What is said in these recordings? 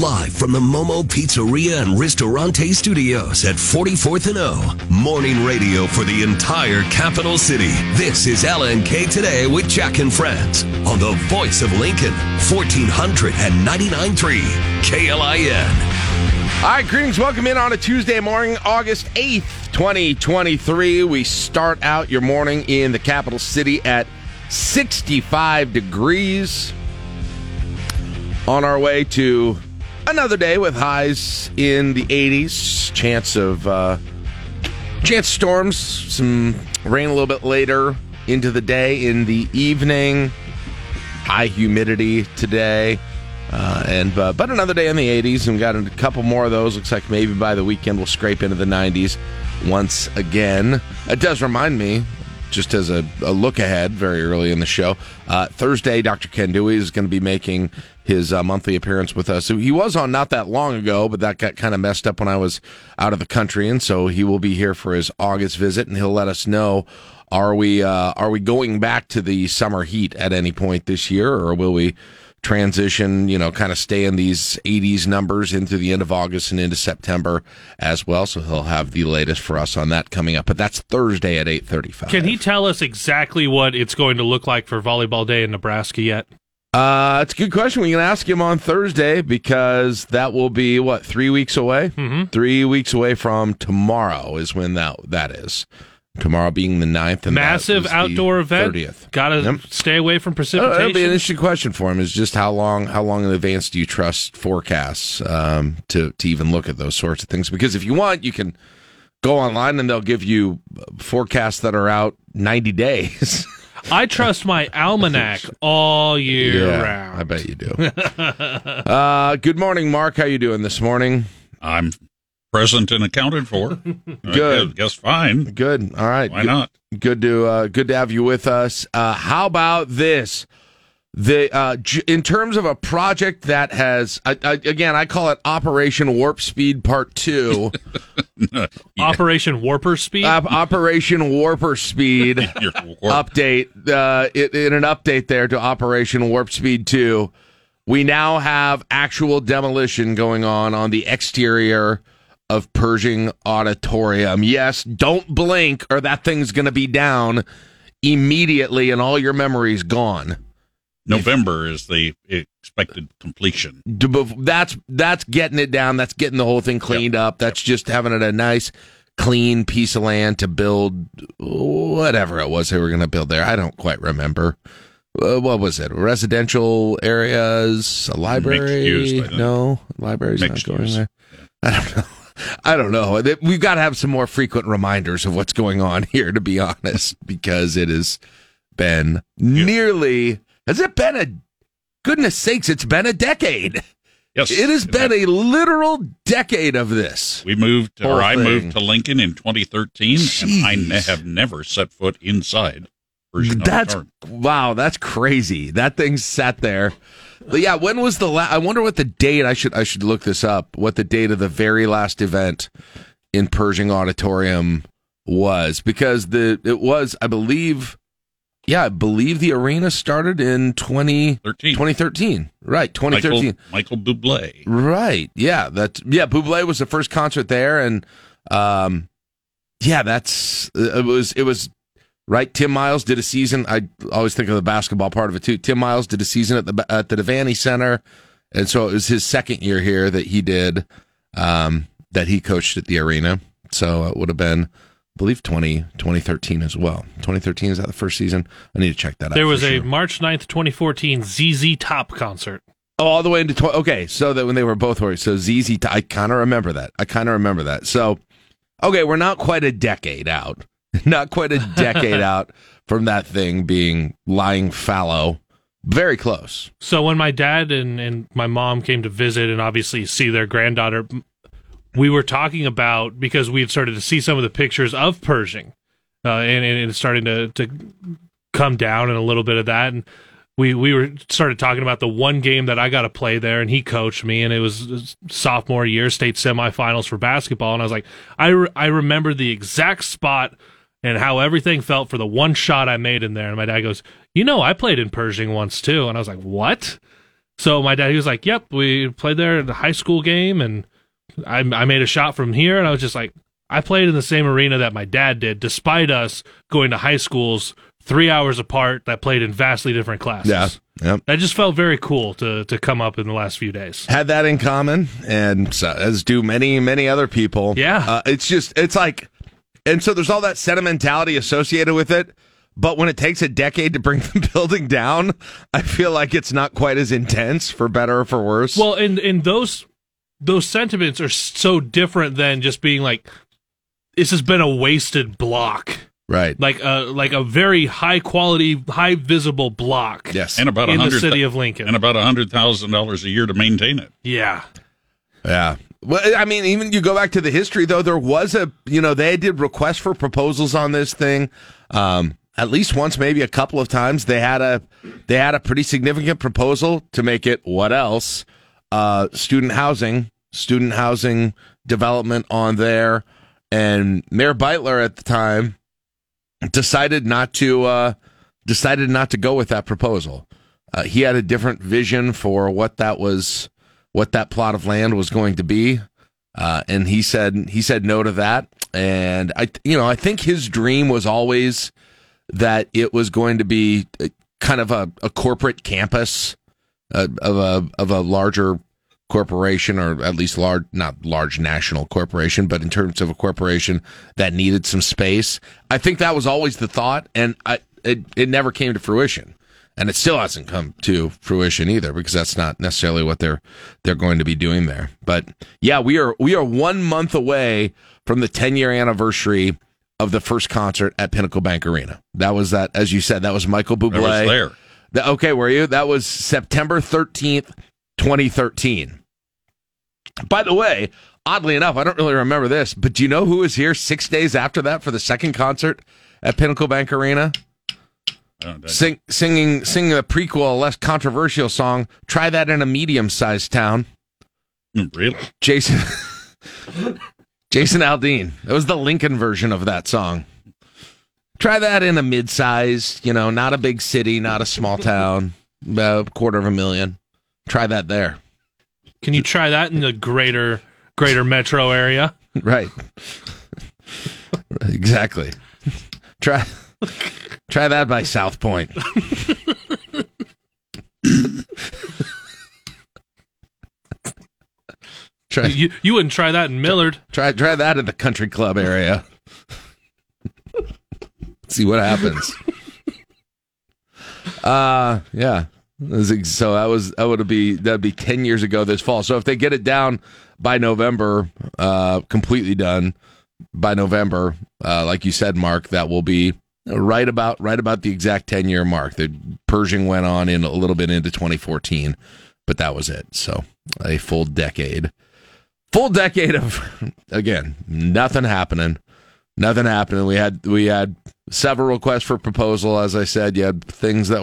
Live from the Momo Pizzeria and Ristorante Studios at 44th and O. Morning radio for the entire capital city. This is LNK Today with Jack and Friends on the voice of Lincoln, 1499.3 KLIN. All right, greetings. Welcome in on a Tuesday morning, August 8th, 2023. We start out your morning in the capital city at 65 degrees. On our way to another day with highs in the 80s, chance storms, some rain a little bit later into the day, in the evening, high humidity today, but another day in the 80s, and we got a couple more of those. Looks like maybe by the weekend we'll scrape into the 90s once again. It does remind me, just as a look ahead very early in the show, Thursday, Dr. Ken Dewey is going to be making his monthly appearance with us. So he was on not that long ago, but that got kind of messed up when I was out of the country, and so he will be here for his August visit, and he'll let us know, are we going back to the summer heat at any point this year, or will we transition, kind of stay in these 80s numbers into the end of August and into September as well. So he'll have the latest for us on that coming up. But that's Thursday at 8:35. Can he tell us exactly what it's going to look like for Volleyball Day in Nebraska yet? It's a good question. We can ask him on Thursday, because that will be, 3 weeks away? Mm-hmm. 3 weeks away from tomorrow is when that is. Tomorrow being the 9th. And massive outdoor event. 30th. Gotta stay away from precipitation. That'll be an interesting question for him, is just how long in advance do you trust forecasts to even look at those sorts of things? Because if you want, you can go online and they'll give you forecasts that are out 90 days. I trust my almanac all year round. I bet you do. Good morning, Mark. How you doing this morning? I'm present and accounted for. Good. I guess fine. Good. All right. Why not? Good to have you with us. How about this? In terms of a project that has, I call it Operation Warp Speed Part 2. Yeah. Operation Warper Speed? Operation Warper Speed update. In an update there to Operation Warp Speed 2, we now have actual demolition going on the exterior of Pershing Auditorium. Yes, don't blink or that thing's going to be down immediately and all your memory's gone. November is the expected completion. That's getting it down. That's getting the whole thing cleaned up. That's just having it a nice, clean piece of land to build whatever it was they were going to build there. I don't quite remember. What was it? Residential areas? A library? Mixed use, no, library's mixed not going use. There. Yeah. I don't know. We've got to have some more frequent reminders of what's going on here, to be honest, because it has been nearly... Has it been goodness sakes, it's been a decade. Yes. It has been a literal decade of this. I moved to Lincoln in 2013, and I have never set foot inside Pershing Auditorium. Wow, that's crazy. That thing sat there. But yeah, when was the last? I wonder what the date, I should look this up, what the date of the very last event in Pershing Auditorium was, because it was, I believe... Yeah, I believe the arena started in 2013. Right, 2013. Michael Bublé. Right, yeah. Bublé was the first concert there, and it was right. Tim Miles did a season. I always think of the basketball part of it, too. Tim Miles did a season at the Devaney Center, and so it was his second year here that he did, that he coached at the arena. So it would have been... I believe 2013 as well. 2013, is that the first season? I need to check that out. There was a March 9th, 2014 ZZ Top concert. Oh, all the way into... Okay, so that when they were both worried. So ZZ Top, I kind of remember that. So, okay, we're not quite a decade out. Not quite a decade out from that thing being lying fallow. Very close. So when my dad and my mom came to visit and obviously see their granddaughter... We were talking about, because we had started to see some of the pictures of Pershing, and it's starting to come down, and a little bit of that. And we started talking about the one game that I got to play there, and he coached me, and it was sophomore year, state semifinals for basketball. And I was like, I remember the exact spot and how everything felt for the one shot I made in there. And my dad goes, I played in Pershing once too. And I was like, what? So my dad, he was like, yep, we played there in the high school game, and I made a shot from here, and I was just like, I played in the same arena that my dad did, despite us going to high schools 3 hours apart that played in vastly different classes. Yeah. Yep. That just felt very cool to come up in the last few days. Had that in common, and so, as do many, many other people. Yeah. It's like, and so there's all that sentimentality associated with it, but when it takes a decade to bring the building down, I feel like it's not quite as intense, for better or for worse. Well, and those sentiments are so different than just being like, this has been a wasted block. Right. Like a very high quality, high visible block. Yes. And about in the city of Lincoln. And about $100,000 a year to maintain it. Yeah. Yeah. Well, I mean, even you go back to the history, though, there was they did request for proposals on this thing. At least once, maybe a couple of times, they had a pretty significant proposal to make it, what else? Student housing development on there. And Mayor Beitler at the time decided not to go with that proposal. He had a different vision for what that plot of land was going to be, and he said no to that. And I think his dream was always that it was going to be kind of a corporate campus of a larger corporation, or at least not large national corporation, but in terms of a corporation that needed some space. I think that was always the thought, and it never came to fruition, and it still hasn't come to fruition either, because that's not necessarily what they're going to be doing there. But yeah, we are 1 month away from the 10-year anniversary of the first concert at Pinnacle Bank Arena. That was, that, as you said, that was Michael Bublé. I was there. Okay, were you? That was September 13th, 2013. By the way, oddly enough, I don't really remember this, but do you know who was here 6 days after that for the second concert at Pinnacle Bank Arena? Singing a prequel, a less controversial song, Try That in a Medium-Sized Town. Really? Jason Aldean. It was the Lincoln version of that song. Try that in a mid-sized, not a big city, not a small town, about $250,000. Try that there. Can you try that in the greater metro area? Right. Exactly. Try that by South Point. You wouldn't try that in Millard. Try that in the country club area. See what happens. Yeah. So that'd be 10 years ago this fall. So if they get it down by November, completely done by November, like you said, Mark, that will be right about the exact 10-year mark. The Pershing went on in a little bit into 2014, but that was it. So a full decade of, again, nothing happening. We had several requests for proposal. As I said, you had things that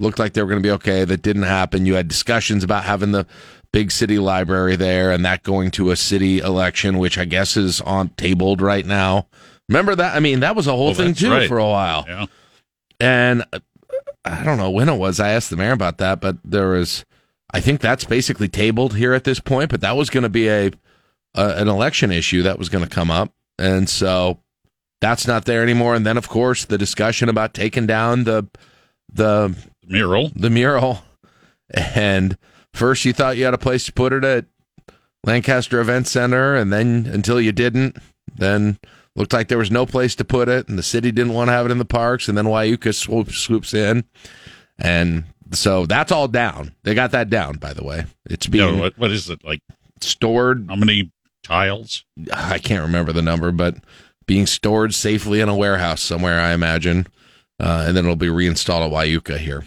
looked like they were going to be okay that didn't happen. You had discussions about having the big city library there and that going to a city election, which I guess is on tabled right now. Remember that? I mean, that was a whole thing too, right, for a while. Yeah. And I don't know when it was. I asked the mayor about that, but I think that's basically tabled here at this point. But that was going to be an election issue that was going to come up, and so that's not there anymore. And then, of course, the discussion about taking down the mural. And first you thought you had a place to put it at Lancaster Event Center, and then until you didn't, then looked like there was no place to put it, and the city didn't want to have it in the parks, and then Wyuka swoops in. And so that's all down. They got that down, by the way. It's being... what is it, like? Stored... How many tiles? I can't remember the number, but... being stored safely in a warehouse somewhere, I imagine. And then it'll be reinstalled at Wyuka here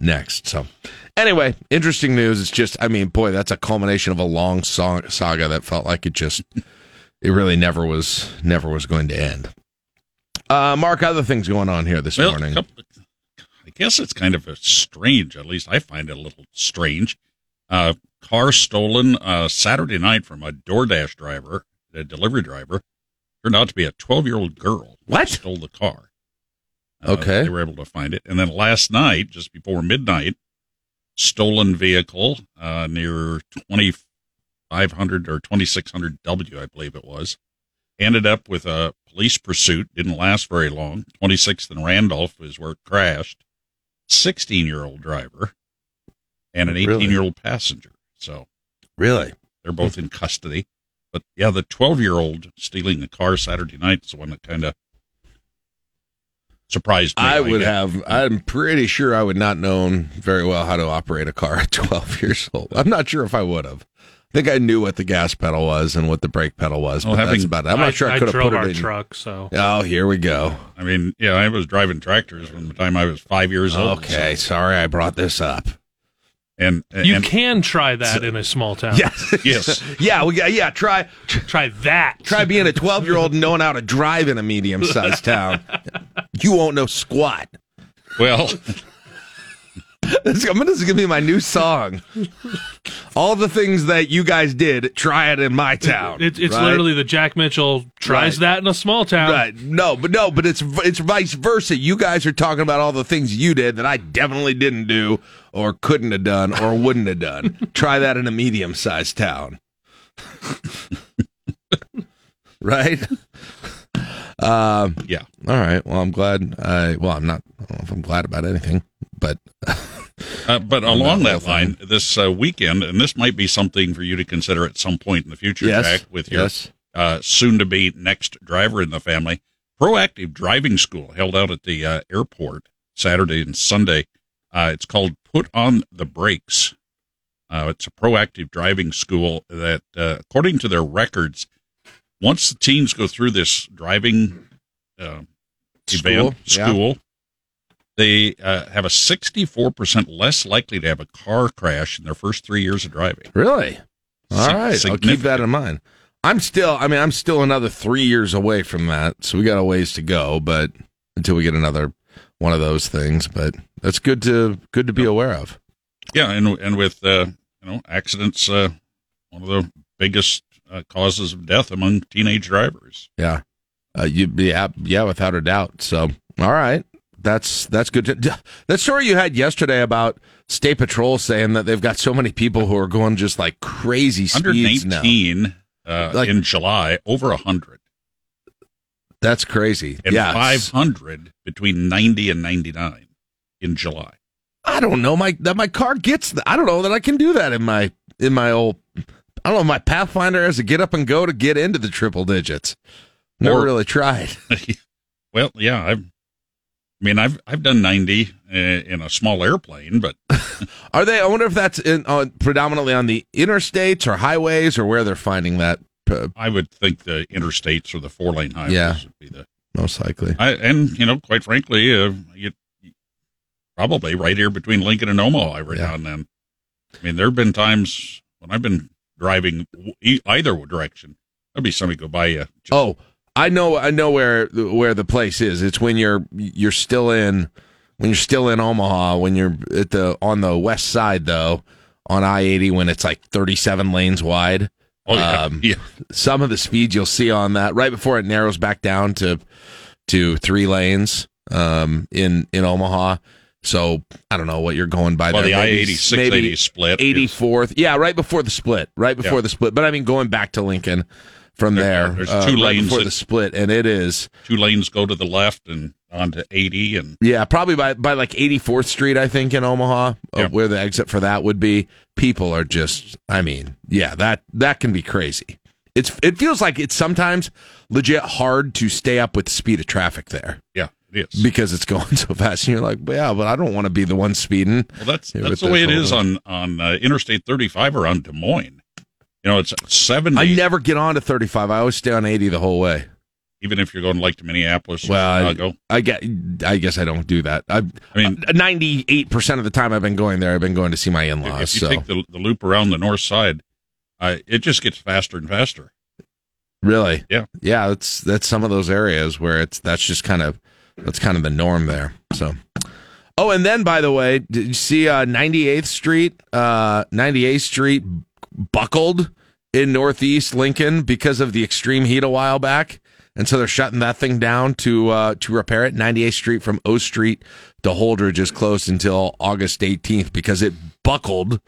next. So, anyway, interesting news. It's just, I mean, boy, that's a culmination of a long saga that felt like it really never was going to end. Mark, other things going on here this morning. I guess it's kind of strange, at least I find it a little strange. Car stolen Saturday night from a DoorDash driver, a delivery driver. Turned out to be a 12-year-old girl. What? Stole the car. Okay. They were able to find it. And then last night, just before midnight, stolen vehicle near 2500 or 2600 W, I believe it was. Ended up with a police pursuit. Didn't last very long. 26th and Randolph is where it crashed. 16-year-old driver and an 18-year-old passenger. So really, they're both in custody. But yeah, the 12-year-old stealing the car Saturday night is the one that kind of surprised me. I'm pretty sure I would not known very well how to operate a car at 12 years old. I'm not sure if I would have. I think I knew what the gas pedal was and what the brake pedal was, but that's about it. I'm not sure I could have put it in. I drove our truck, so. Oh, here we go. I mean, yeah, I was driving tractors from the time I was 5 years old. Okay, so. Sorry I brought this up. And you can try that in a small town. Yes. Try that. Try being a 12-year-old and knowing how to drive in a medium-sized town. You won't know squat. Well... This is going to be my new song. All the things that you guys did, try it in my town. It's right? Literally the Jack Mitchell tries that in a small town. Right. No, but it's vice versa. You guys are talking about all the things you did that I definitely didn't do or couldn't have done or wouldn't have done. Try that in a medium-sized town. Right? Yeah. All right. Well, I'm glad. I don't know if I'm glad about anything, but. But along that line, this weekend, and this might be something for you to consider at some point in the future, Jack, with your soon-to-be next driver in the family. Proactive Driving School held out at the airport Saturday and Sunday. It's called Put on the Brakes. It's a proactive driving school that, according to their records, once the teens go through this driving school, they have a 64% less likely to have a car crash in their first 3 years of driving. Really? All right. I'll keep that in mind. I'm still another 3 years away from that, so we got a ways to go, but until we get another one of those things, but that's good to be aware of. Yeah, and with accidents, one of the biggest causes of death among teenage drivers. Yeah. Without a doubt. So, all right. That's good. That story you had yesterday about State Patrol saying that they've got so many people who are going just like crazy speeds now. 118 in July, over 100. That's crazy. And 500 between 90 and 99 in July. I don't know, my car gets that. I don't know that I can do that in my old. I don't know. My Pathfinder has to get up and go to get into the triple digits. Never really tried. Well, yeah, I've done 90 in a small airplane, but are they? I wonder if that's predominantly on the interstates or highways, or where they're finding that. I would think the interstates or the four-lane highways would be the most likely. Quite frankly, you probably right here between Lincoln and Omaha every now and then. I mean, there have been times when I've been driving either direction. There'll be somebody go by you. I know where the place is. It's when you're still in Omaha, when you're on the west side though, on I-80 when it's like 37 lanes wide. Oh yeah. Some of the speed you'll see on that right before it narrows back down to three lanes in Omaha. So I don't know what you're going by there. Well, the I-80 split. 84th. Yeah, right before the split. But I mean, going back to Lincoln from there. There's two lanes. Right before the split, and it is. Two lanes go to the left and onto 80. Yeah, probably by like 84th Street, I think, in Omaha, where the exit for that would be. People are just, that can be crazy. It feels like it's sometimes legit hard to stay up with the speed of traffic there. Yeah. Yes. Because it's going so fast, and you're like, but I don't want to be the one speeding. Well, that's the way it is on Interstate 35 around Des Moines. You know, it's 70. I never get on to 35. I always stay on 80 the whole way. Even if you're going to Minneapolis or Chicago? I guess I don't do that. 98% of the time I've been going there, I've been going to see my in-laws. If you take the loop around the north side, it just gets faster and faster. Really? Yeah. Yeah, that's some of those areas where that's just kind of... That's kind of the norm there. So, and then, by the way, did you see 98th Street buckled in Northeast Lincoln because of the extreme heat a while back? And so they're shutting that thing down to repair it. 98th Street from O Street to Holdridge is closed until August 18th because it buckled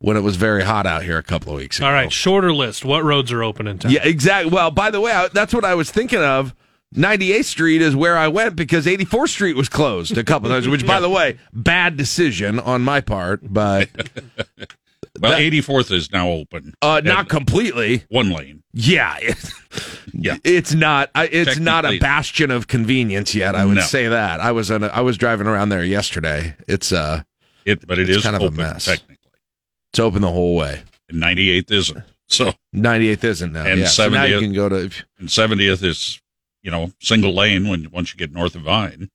when it was very hot out here a couple of weeks ago. All right, shorter list. What roads are open in town? Yeah, exactly. Well, by the way, that's what I was thinking of. 98th Street is where I went because 84th Street was closed a couple of times, which, by the way, bad decision on my part, but... Well, 84th is now open. Not completely. One lane. Yeah. It's not a bastion of convenience yet, I would say that. I was driving around there yesterday. It's kind of open, a mess. Technically. It's open the whole way. And 98th isn't. So 98th isn't now. And 70th, so now you can go to and 70th is, single lane once you get north of Vine.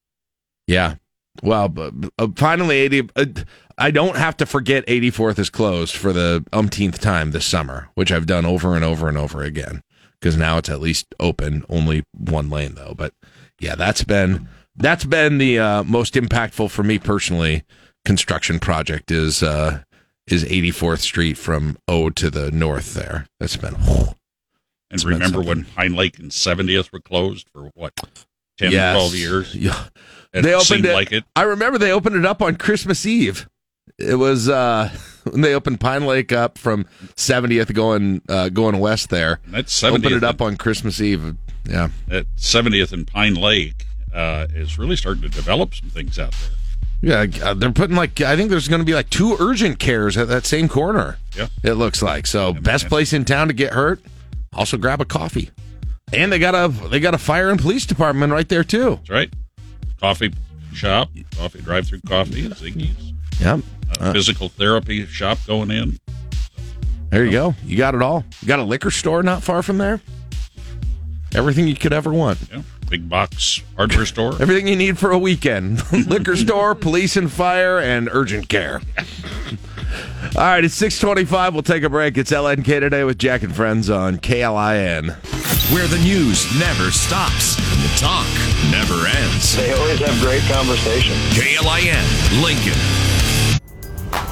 Yeah. Well, but finally, I don't have to forget 84th is closed for the umpteenth time this summer, which I've done over and over and over again, because now it's at least open, only one lane, though. But, yeah, that's been the most impactful for me personally construction project is 84th Street from O to the north there. That's been... And remember when Pine Lake and 70th were closed for, 12 years? Yeah. They opened it. Like it. I remember they opened it up on Christmas Eve. It was when they opened Pine Lake up from 70th going west there. That's 70th. Opened it up on Christmas Eve. Yeah, at 70th and Pine Lake is really starting to develop some things out there. Yeah, they're putting I think there's going to be 2 urgent cares at that same corner. Yeah, it looks like so. Best place in town to get hurt. Also, grab a coffee. And they got a fire and police department right there too. That's right. Coffee shop, coffee drive-through coffee at Ziggy's. Yep. Physical therapy shop going in. There you go. You got it all. You got a liquor store not far from there. Everything you could ever want. Yeah. Big box hardware store. Everything you need for a weekend. Liquor store, police and fire, and urgent care. All right, it's 6:25. We'll take a break. It's LNK Today with Jack and Friends on KLIN. Where the news never stops and the talk never ends. They always have great conversation. KLIN, Lincoln.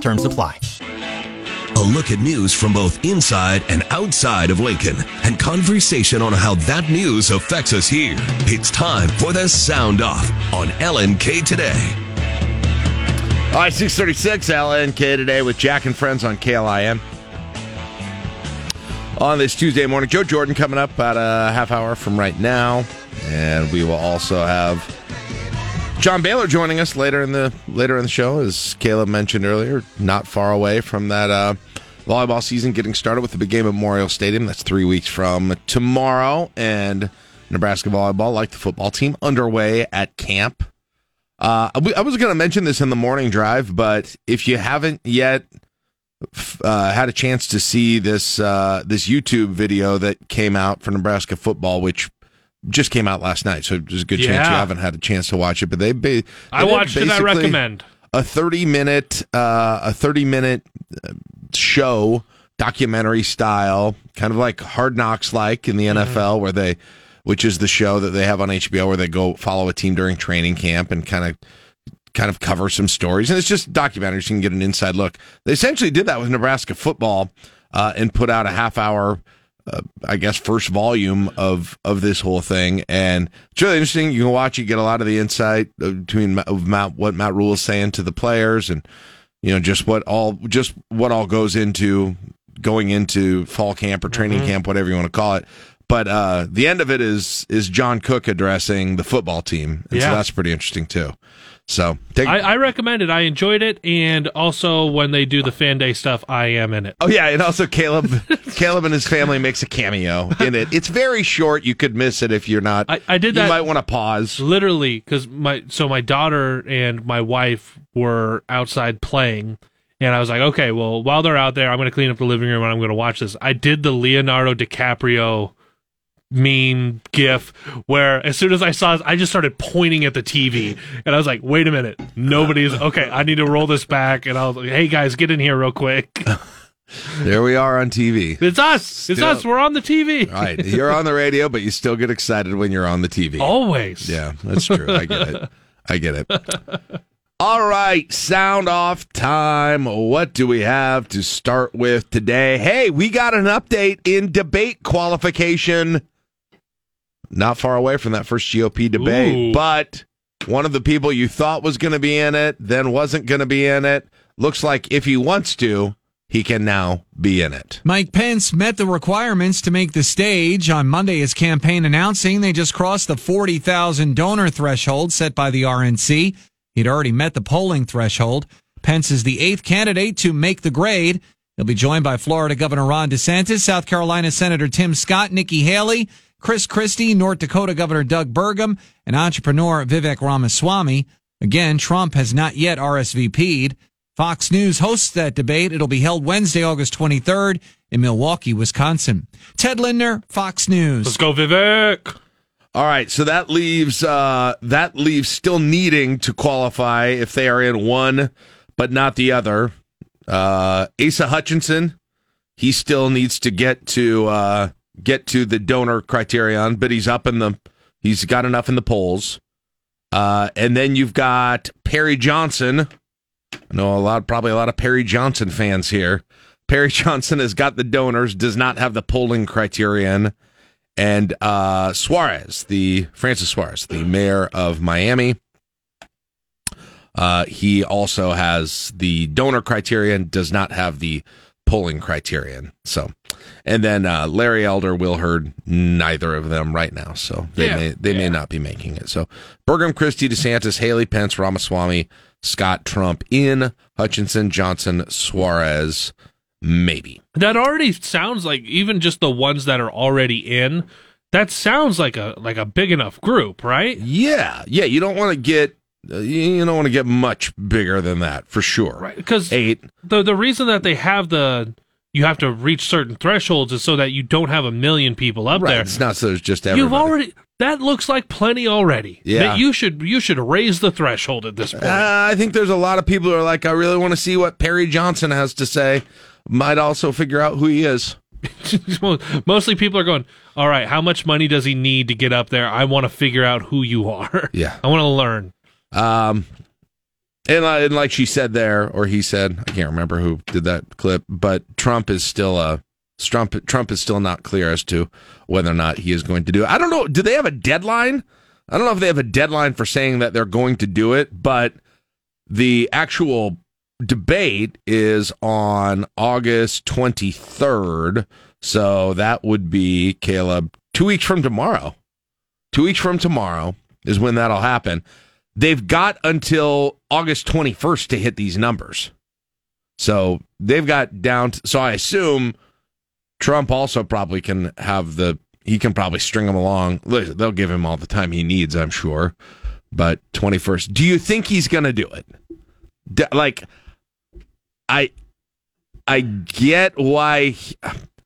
Terms apply. A look at news from both inside and outside of Lincoln, and conversation on how that news affects us here. It's time for the Sound Off on LNK Today. All right, 6:36, LNK Today with Jack and Friends on KLIN. On this Tuesday morning, Joe Jordan coming up about a half hour from right now. And we will also have John Baylor joining us later in the show, as Caleb mentioned earlier. Not far away from that volleyball season getting started with the big game at Memorial Stadium. That's 3 weeks from tomorrow. And Nebraska volleyball, like the football team, underway at camp. I was going to mention this in the morning drive, but if you haven't yet had a chance to see this YouTube video that came out for Nebraska football, which just came out last night, so there's a good chance you haven't had a chance to watch it. But I watched it. I recommend a 30 minute show, documentary style, kind of like Hard Knocks, like in the NFL, where they. Which is the show that they have on HBO where they go follow a team during training camp and kind of cover some stories. And it's just documentaries. You can get an inside look. They essentially did that with Nebraska football and put out a half-hour, first volume of this whole thing. And it's really interesting. You can watch it, get a lot of the insight of what Matt Rule is saying to the players and just what all goes into going into fall camp or training camp, whatever you want to call it. But the end of it is John Cook addressing the football team, and so that's pretty interesting too. So I recommend it. I enjoyed it, and also when they do the fan day stuff, I am in it. Oh yeah, and also Caleb and his family makes a cameo in it. It's very short. You could miss it if you're not. I did that. You might want to pause. Literally, because my daughter and my wife were outside playing, and I was like, okay, well, while they're out there, I'm going to clean up the living room and I'm going to watch this. I did the Leonardo DiCaprio meme gif where as soon as I saw this, I just started pointing at the TV and I was like, wait a minute, nobody's okay, I need to roll this back. And I was like, hey guys, get in here real quick. There we are on TV. It's us. Still, it's us. We're on the TV. Right. You're on the radio, but you still get excited when you're on the TV. Always. Yeah, that's true. I get it. All right, sound off time. What do we have to start with today? Hey, we got an update in debate qualification. Not far away from that first GOP debate, but one of the people you thought was going to be in it, then wasn't going to be in it. Looks like if he wants to, he can now be in it. Mike Pence met the requirements to make the stage. On Monday, his campaign announcing they just crossed the 40,000 donor threshold set by the RNC. He'd already met the polling threshold. Pence is the 8th candidate to make the grade. He'll be joined by Florida Governor Ron DeSantis, South Carolina Senator Tim Scott, Nikki Haley, Chris Christie, North Dakota Governor Doug Burgum, and entrepreneur Vivek Ramaswamy. Again, Trump has not yet RSVP'd. Fox News hosts that debate. It'll be held Wednesday, August 23rd in Milwaukee, Wisconsin. Ted Linder, Fox News. Let's go, Vivek. All right, so that leaves still needing to qualify if they are in one but not the other. Asa Hutchinson, he still needs to get to the donor criterion, but he's got enough in the polls. And then you've got Perry Johnson. I know probably a lot of Perry Johnson fans here. Perry Johnson has got the donors, does not have the polling criterion. And Francis Suarez, the mayor of Miami, he also has the donor criterion, does not have the polling criterion. So, and then Larry Elder, Will Hurd, neither of them right now. So they may not be making it. So Burgum, Christie, DeSantis, Haley, Pence, Ramaswamy, Scott, Trump in, Hutchinson, Johnson, Suarez. Maybe. That already sounds like, even just the ones that are already in, that sounds like a big enough group, right? Yeah. You don't want to get much bigger than that for sure, right? Because the reason that they have you have to reach certain thresholds is so that you don't have a million people up there. It's not so there's just everybody. That looks like plenty already. Yeah. That you should raise the threshold at this point. I think there's a lot of people who are like, I really want to see what Perry Johnson has to say. Might also figure out who he is. Mostly people are going, all right, how much money does he need to get up there? I want to figure out who you are. Yeah. I want to learn. And like she said there, or he said, I can't remember who did that clip, but Trump is still not clear as to whether or not he is going to do it. I don't know. Do they have a deadline? I don't know if they have a deadline for saying that they're going to do it, but the actual debate is on August 23rd, so that would be, Caleb, 2 weeks from tomorrow. 2 weeks from tomorrow is when that'll happen. They've got until August 21st to hit these numbers. So they've got down to, so I assume Trump also probably can have he can probably string them along. They'll give him all the time he needs, I'm sure. But 21st, do you think he's going to do it? I get why.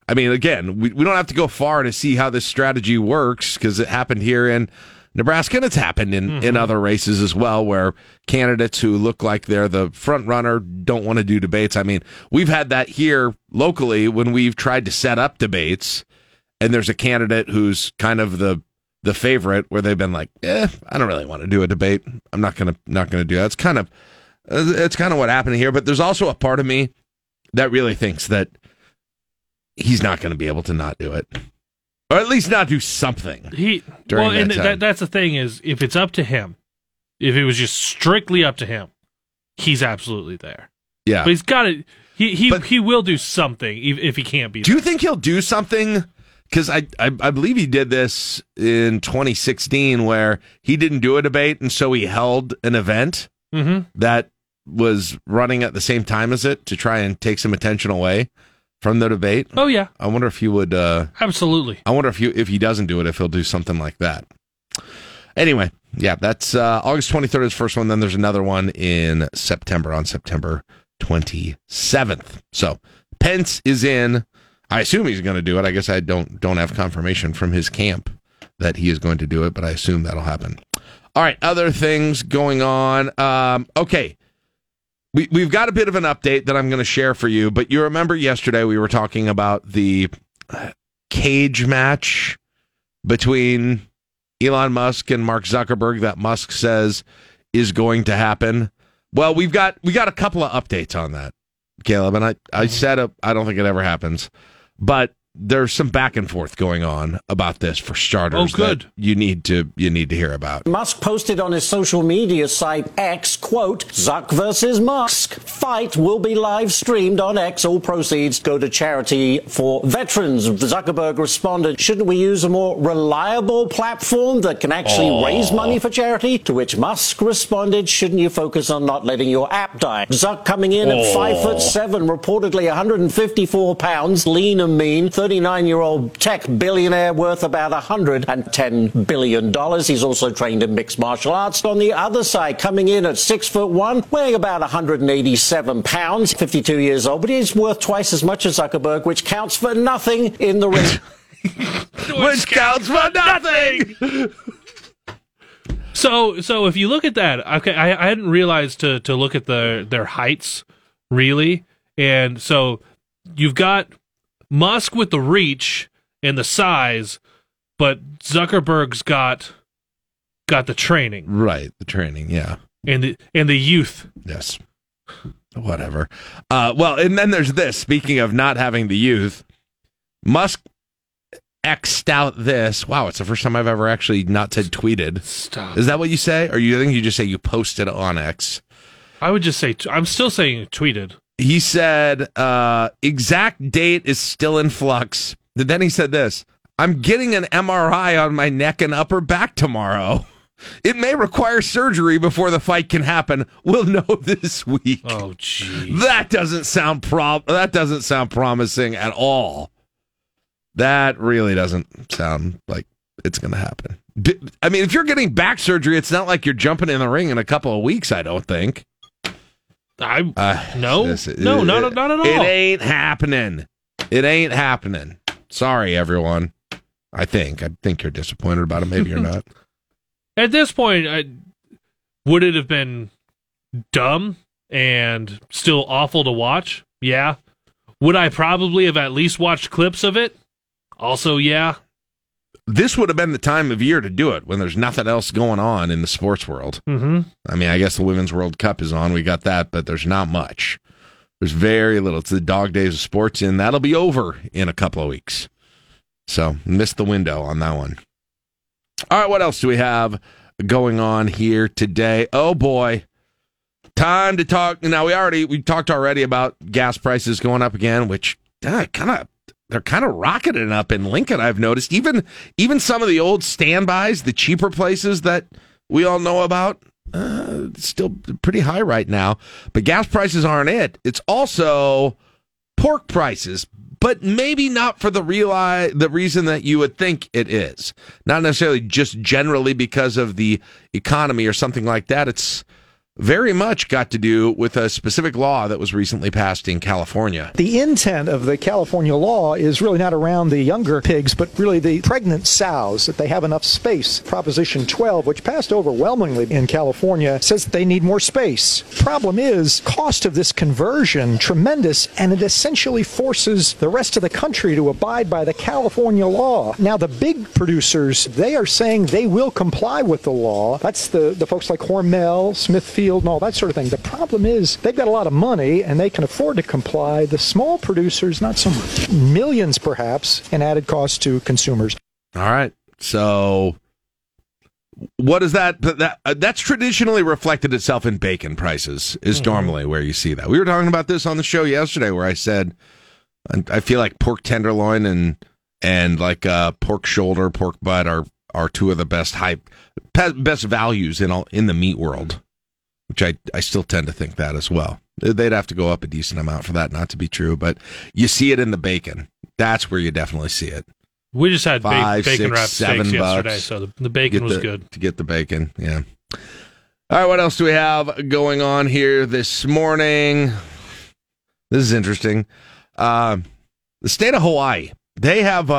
Again, we don't have to go far to see how this strategy works, because it happened here in Nebraska, and it's happened in other races as well, where candidates who look like they're the front runner don't want to do debates. I mean, we've had that here locally when we've tried to set up debates, and there's a candidate who's kind of the favorite, where they've been like, I don't really want to do a debate. I'm not gonna do that. It's kind of what happened here, but there's also a part of me that really thinks that he's not going to be able to not do it, or at least not do something. That's the thing is, if it's up to him, if it was just strictly up to him, he's absolutely there. Yeah, but he's got to. He will do something if he can't be. Do you think he'll do something Because I believe he did this in 2016 where he didn't do a debate, and so he held an event that was running at the same time as it to try and take some attention away from the debate. Oh, yeah. I wonder if he would... Absolutely. I wonder if he doesn't do it, if he'll do something like that. Anyway, yeah, that's August 23rd is the first one. Then there's another one in September, on September 27th. So Pence is in... I assume he's going to do it. I guess I don't have confirmation from his camp that he is going to do it, but I assume that'll happen. All right, other things going on. Okay, we've got a bit of an update that I'm going to share for you, but you remember yesterday we were talking about the cage match between Elon Musk and Mark Zuckerberg that Musk says is going to happen. Well, we got a couple of updates on that, Caleb, and I said I don't think it ever happens. But there's some back and forth going on about this, for starters. Oh, good. That you need to hear about. Musk posted on his social media site X, quote, Zuck versus Musk. Fight will be live streamed on X. All proceeds go to charity for veterans. Zuckerberg responded, shouldn't we use a more reliable platform that can actually raise money for charity? To which Musk responded, shouldn't you focus on not letting your app die? Zuck coming in at 5'7", reportedly 154 pounds, lean and mean. 39-year-old tech billionaire worth about $110 billion. He's also trained in mixed martial arts. On the other side, coming in at 6'1", weighing about 187 pounds, 52 years old, but he's worth twice as much as Zuckerberg, which counts for nothing in the ring. Which counts for nothing! So if you look at that, okay, I hadn't realized to look at their heights, really. And so you've got Musk with the reach and the size, but Zuckerberg's got the training. Right, the training, yeah. And the youth. Yes. Whatever. Well, and then there's this. Speaking of not having the youth, Musk X'd out this. Wow, it's the first time I've ever actually not said tweeted. Stop. Is that what you say? Or you think you just say you posted on X? I would just say, I'm still saying tweeted. He said, exact date is still in flux. Then he said this, I'm getting an MRI on my neck and upper back tomorrow. It may require surgery before the fight can happen. We'll know this week. Oh, geez. That doesn't sound promising at all. That really doesn't sound like it's going to happen. I mean, if you're getting back surgery, it's not like you're jumping in the ring in a couple of weeks, I don't think. Not at all. It ain't happening. Sorry, everyone. I think you're disappointed about it. Maybe you're not. At this point, would it have been dumb and still awful to watch? Yeah. Would I probably have at least watched clips of it? Also, yeah. This would have been the time of year to do it, when there's nothing else going on in the sports world. Mm-hmm. I mean, I guess the Women's World Cup is on. We got that, but there's not much. There's very little. It's the dog days of sports, and that'll be over in a couple of weeks. So, missed the window on that one. All right, what else do we have going on here today? Oh, boy. Time to talk. Now, we talked already about gas prices going up again, which they're kind of rocketing up in Lincoln, I've noticed. Even some of the old standbys, the cheaper places that we all know about, it's still pretty high right now. But gas prices aren't it. It's also pork prices, but maybe not for the reason that you would think it is. Not necessarily just generally because of the economy or something like that. It's very much got to do with a specific law that was recently passed in California. The intent of the California law is really not around the younger pigs, but really the pregnant sows, that they have enough space. Proposition 12, which passed overwhelmingly in California, says that they need more space. Problem is, cost of this conversion, tremendous, and it essentially forces the rest of the country to abide by the California law. Now, the big producers, they are saying they will comply with the law. That's the folks like Hormel, Smithfield, and all that sort of thing. The problem is they've got a lot of money and they can afford to comply. The small producers, not so much. Millions, perhaps, and added cost to consumers. All right. So what is that? That's traditionally reflected itself in bacon prices, is normally where you see that. We were talking about this on the show yesterday where I said, I feel like pork tenderloin and and like pork shoulder, pork butt are two of the best values in the meat world, which I still tend to think that as well. They'd have to go up a decent amount for that not to be true, but you see it in the bacon. That's where you definitely see it. We just had bacon wrapped steaks yesterday, so the bacon was good. To get the bacon, yeah. All right, what else do we have going on here this morning? This is interesting. The state of Hawaii, they have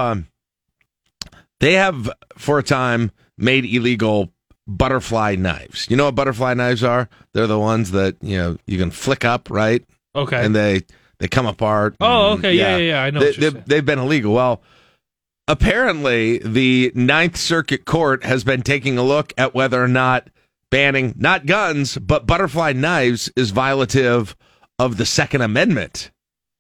for a time made illegal butterfly knives. You know what butterfly knives are? They're the ones that you can flick up, right? Okay. And they come apart. Oh, okay, yeah. I know. They've been illegal. Well, apparently the Ninth Circuit Court has been taking a look at whether or not banning not guns but butterfly knives is violative of the Second Amendment.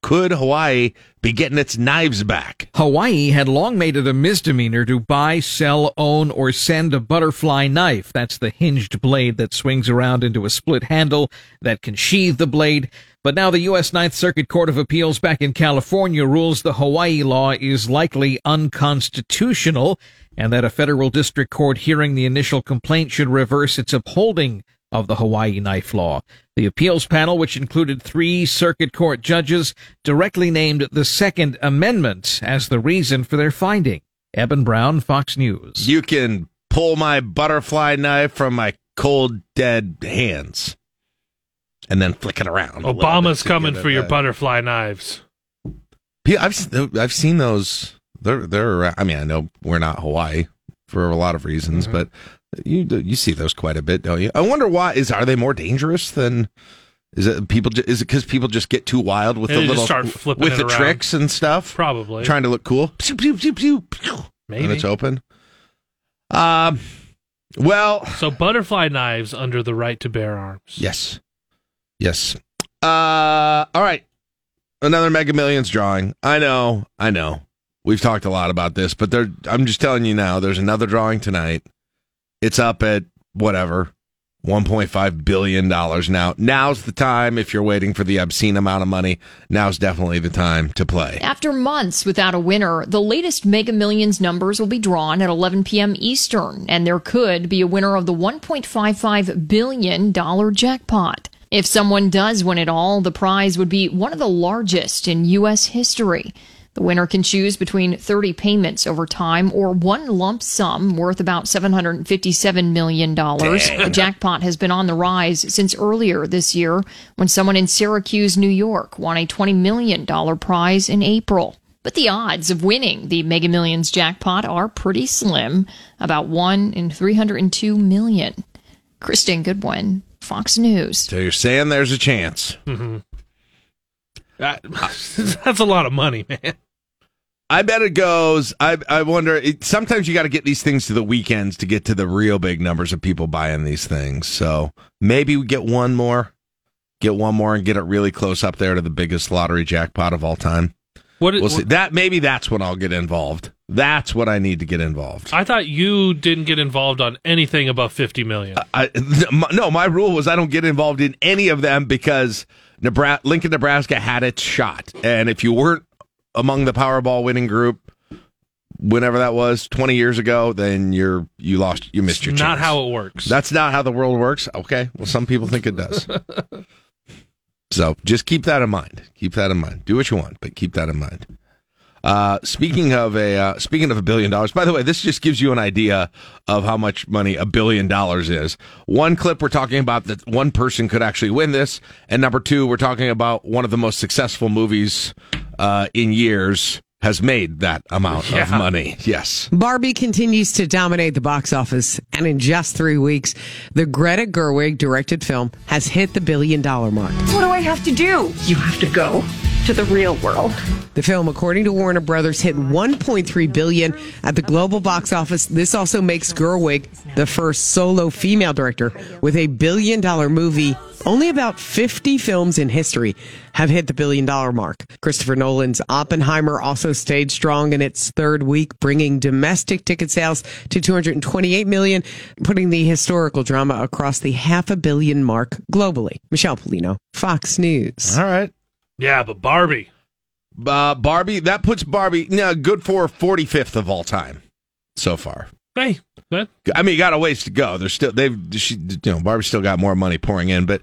Could Hawaii be getting its knives back? Hawaii had long made it a misdemeanor to buy, sell, own, or send a butterfly knife. That's the hinged blade that swings around into a split handle that can sheathe the blade. But now the U.S. Ninth Circuit Court of Appeals back in California rules the Hawaii law is likely unconstitutional and that a federal district court hearing the initial complaint should reverse its upholding of the Hawaii knife law. The appeals panel, which included 3 circuit court judges, directly named the Second Amendment as the reason for their finding. Eben Brown, Fox News. You can pull my butterfly knife from my cold, dead hands and then flick it around. Obama's coming for your butterfly knives. I've seen those. They're around. I mean, I know we're not Hawaii for a lot of reasons, mm-hmm. but You see those quite a bit, don't you? I wonder why. Are they more dangerous than? Is it because people just get too wild with the tricks and stuff? Probably trying to look cool. Maybe and it's open. So butterfly knives under the right to bear arms. Yes. All right. Another Mega Millions drawing. I know. We've talked a lot about this, but I'm just telling you now. There's another drawing tonight. It's up at whatever, $1.5 billion now. Now's the time, if you're waiting for the obscene amount of money, now's definitely the time to play. After months without a winner, the latest Mega Millions numbers will be drawn at 11 p.m. Eastern, and there could be a winner of the $1.55 billion jackpot. If someone does win it all, the prize would be one of the largest in U.S. history. The winner can choose between 30 payments over time or one lump sum worth about $757 million. Dang. The jackpot has been on the rise since earlier this year when someone in Syracuse, New York, won a $20 million prize in April. But the odds of winning the Mega Millions jackpot are pretty slim, about 1 in 302 million. Kristen Goodwin, Fox News. So you're saying there's a chance. Mm-hmm. That's a lot of money, man. I bet it goes. I wonder. Sometimes you got to get these things to the weekends to get to the real big numbers of people buying these things. So maybe we get one more, and get it really close up there to the biggest lottery jackpot of all time. We'll see. That maybe that's when I'll get involved. That's what I need to get involved. I thought you didn't get involved on anything above $50 million. No, my rule was I don't get involved in any of them because Lincoln, Nebraska had its shot, and if you weren't among the Powerball winning group, whenever that was, 20 years ago, then you missed your chance. Not how it works. That's not how the world works. Okay, well, some people think it does. So just keep that in mind. Do what you want, but keep that in mind. Speaking of $1 billion, by the way, this just gives you an idea of how much money $1 billion is. One clip, we're talking about that one person could actually win this, and number two, we're talking about one of the most successful movies in years has made that amount of money. Yes. Barbie continues to dominate the box office, and in just 3 weeks, the Greta Gerwig directed film has hit the $1 billion mark. What do I have to do? You have to go to the real world. The film, according to Warner Brothers, hit $1.3 billion at the global box office. This also makes Gerwig the first solo female director with a $1 billion movie. Only about 50 films in history have hit the $1 billion mark. Christopher Nolan's Oppenheimer also stayed strong in its third week, bringing domestic ticket sales to 228 million, putting the historical drama across the $500 million mark globally. Michelle Polino, Fox News. All right. Yeah, but Barbie. Barbie, that puts Barbie good for 45th of all time so far. Hey, good. I mean, you got a ways to go. There's still Barbie's still got more money pouring in, but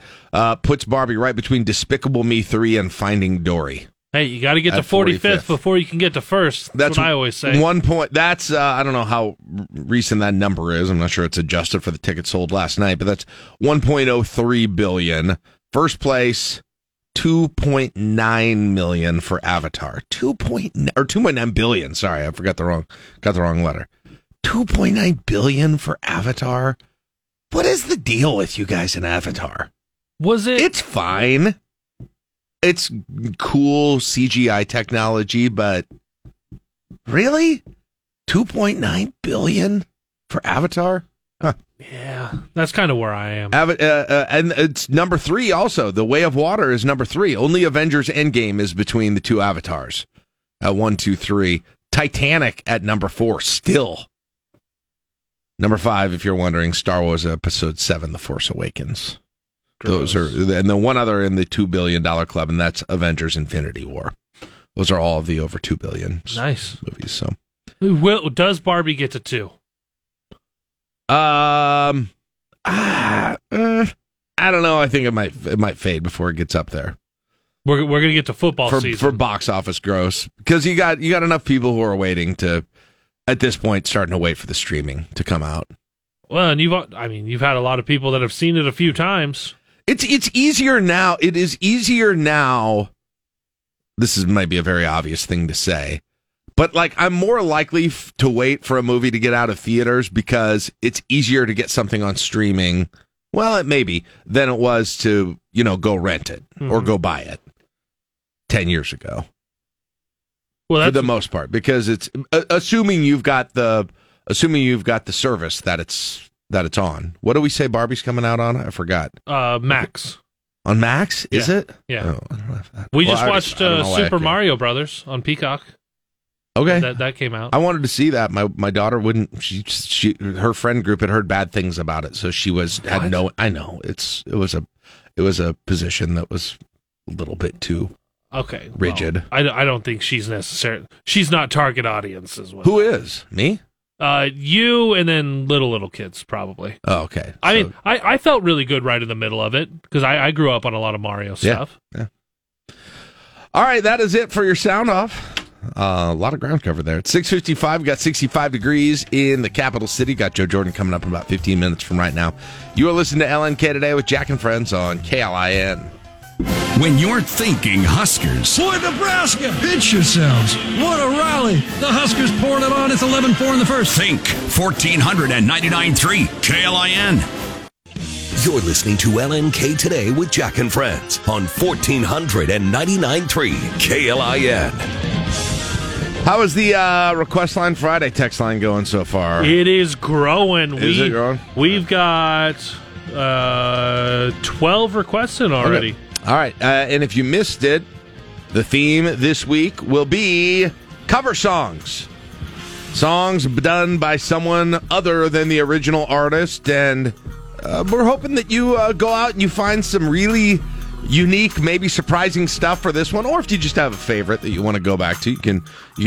puts Barbie right between Despicable Me 3 and Finding Dory. Hey, you got to get to 45th before you can get to first. That's what I always say. 1 point. That's I don't know how recent that number is. I'm not sure it's adjusted for the tickets sold last night, but that's 1.03 billion. First place, 2.9 million for Avatar. 2.9 billion. Sorry, I forgot got the wrong letter. 2.9 billion for Avatar. What is the deal with you guys in Avatar? It's fine. It's cool CGI technology, but really? 2.9 billion for Avatar? Huh. Yeah, that's kind of where I am. And it's number three also. The Way of Water is number three. Only Avengers Endgame is between the two Avatars at 1, 2, 3. Titanic at number 4 still. Number 5, if you're wondering, Star Wars Episode 7, The Force Awakens. Those are, and the one other in the $2 billion club, and that's Avengers Infinity War. Those are all of the over $2 billion movies. So, does Barbie get to 2? I don't know. I think it might fade before it gets up there. We're going to get to football season. For box office gross. Because you got enough people who are waiting to, at this point, starting to wait for the streaming to come out. Well, and you've had a lot of people that have seen it a few times. It's easier now. It is easier now. Might be a very obvious thing to say, but like I'm more likely to wait for a movie to get out of theaters because it's easier to get something on streaming. Well, it may be than it was to go rent it or go buy it 10 years ago. Well, for the most part, because it's assuming you've got the service that it's on. What do we say Barbie's coming out on? I forgot. Max. On Max? Is it? Yeah. Oh, I don't know if that... We just watched Super Mario Brothers on Peacock. Okay. That came out. I wanted to see that. My daughter wouldn't. She her friend group had heard bad things about it, so she had no... I know. It was a position that was a little bit too... Okay. Rigid. Well, I don't think she's necessary. She's not target audience as well. Who is? Me? You and then little kids probably. Oh, okay. So, I mean, I felt really good right in the middle of it because I grew up on a lot of Mario stuff. Yeah. All right, that is it for your sound off. A lot of ground cover there. It's 6:55. Got 65 degrees in the capital city. Got Joe Jordan coming up in about 15 minutes from right now. You are listening to LNK Today with Jack and Friends on KLIN. When you're thinking Huskers... Boy, Nebraska, bitch yourselves. What a rally. The Huskers poured it on. It's 11-4 in the first. Think 1499.3 KLIN. You're listening to LNK Today with Jack and Friends on 1499.3 KLIN. How is the Request Line Friday text line going so far? It is growing. Is it growing? We've got 12 requests in already. Okay. All right, and if you missed it, the theme this week will be cover songs. Songs done by someone other than the original artist, and we're hoping that you go out and you find some really unique, maybe surprising stuff for this one, or if you just have a favorite that you want to go back to, you can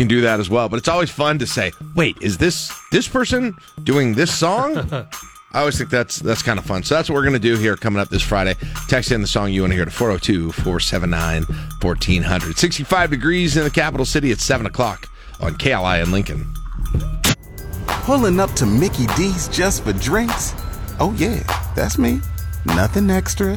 do that as well. But it's always fun to say, wait, is this person doing this song? I always think that's kind of fun. So that's what we're going to do here coming up this Friday. Text in the song you want to hear to 402-479-1400. 65 degrees in the capital city at 7 o'clock on KLI in Lincoln. Pulling up to Mickey D's just for drinks? Oh, yeah, that's me. Nothing extra,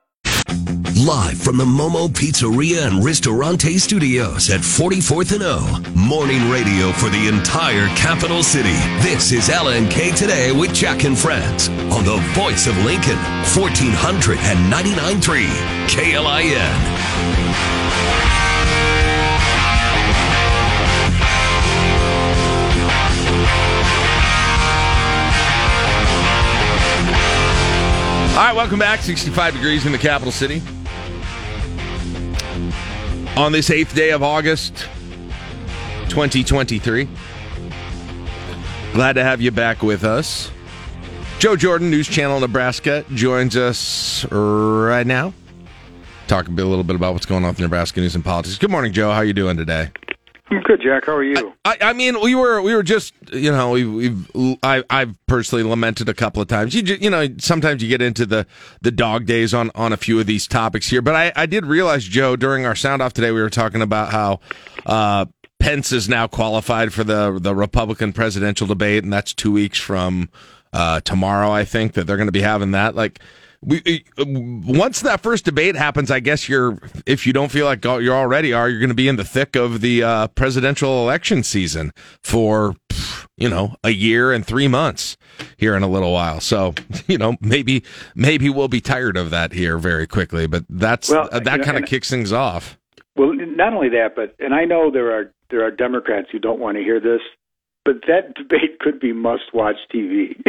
Live from the Momo Pizzeria and Ristorante Studios at 44th and O. Morning radio for the entire capital city. This is LNK Today with Jack and Friends on the voice of Lincoln, 1499.3 KLIN. All right, welcome back. 65 degrees in the capital city. On this 8th day of August, 2023. Glad to have you back with us. Joe Jordan, News Channel Nebraska, joins us right now. Talk a little bit about what's going on with Nebraska news and politics. Good morning, Joe. How are you doing today? I'm good, Jack. How are you? I mean, we were just, you know, I've personally lamented a couple of times. You know, sometimes you get into the dog days on a few of these topics here. But I did realize, Joe, during our sound off today, we were talking about how Pence is now qualified for the Republican presidential debate, and that's 2 weeks from tomorrow. I think that they're going to be having that. Like, once that first debate happens, I guess if you don't feel like you already are, you're going to be in the thick of the presidential election season for, you know, a year and 3 months here in a little while. So, you know, maybe we'll be tired of that here very quickly. But that kind of kicks things off. Well, not only that, but I know there are Democrats who don't want to hear this, but that debate could be must-watch TV.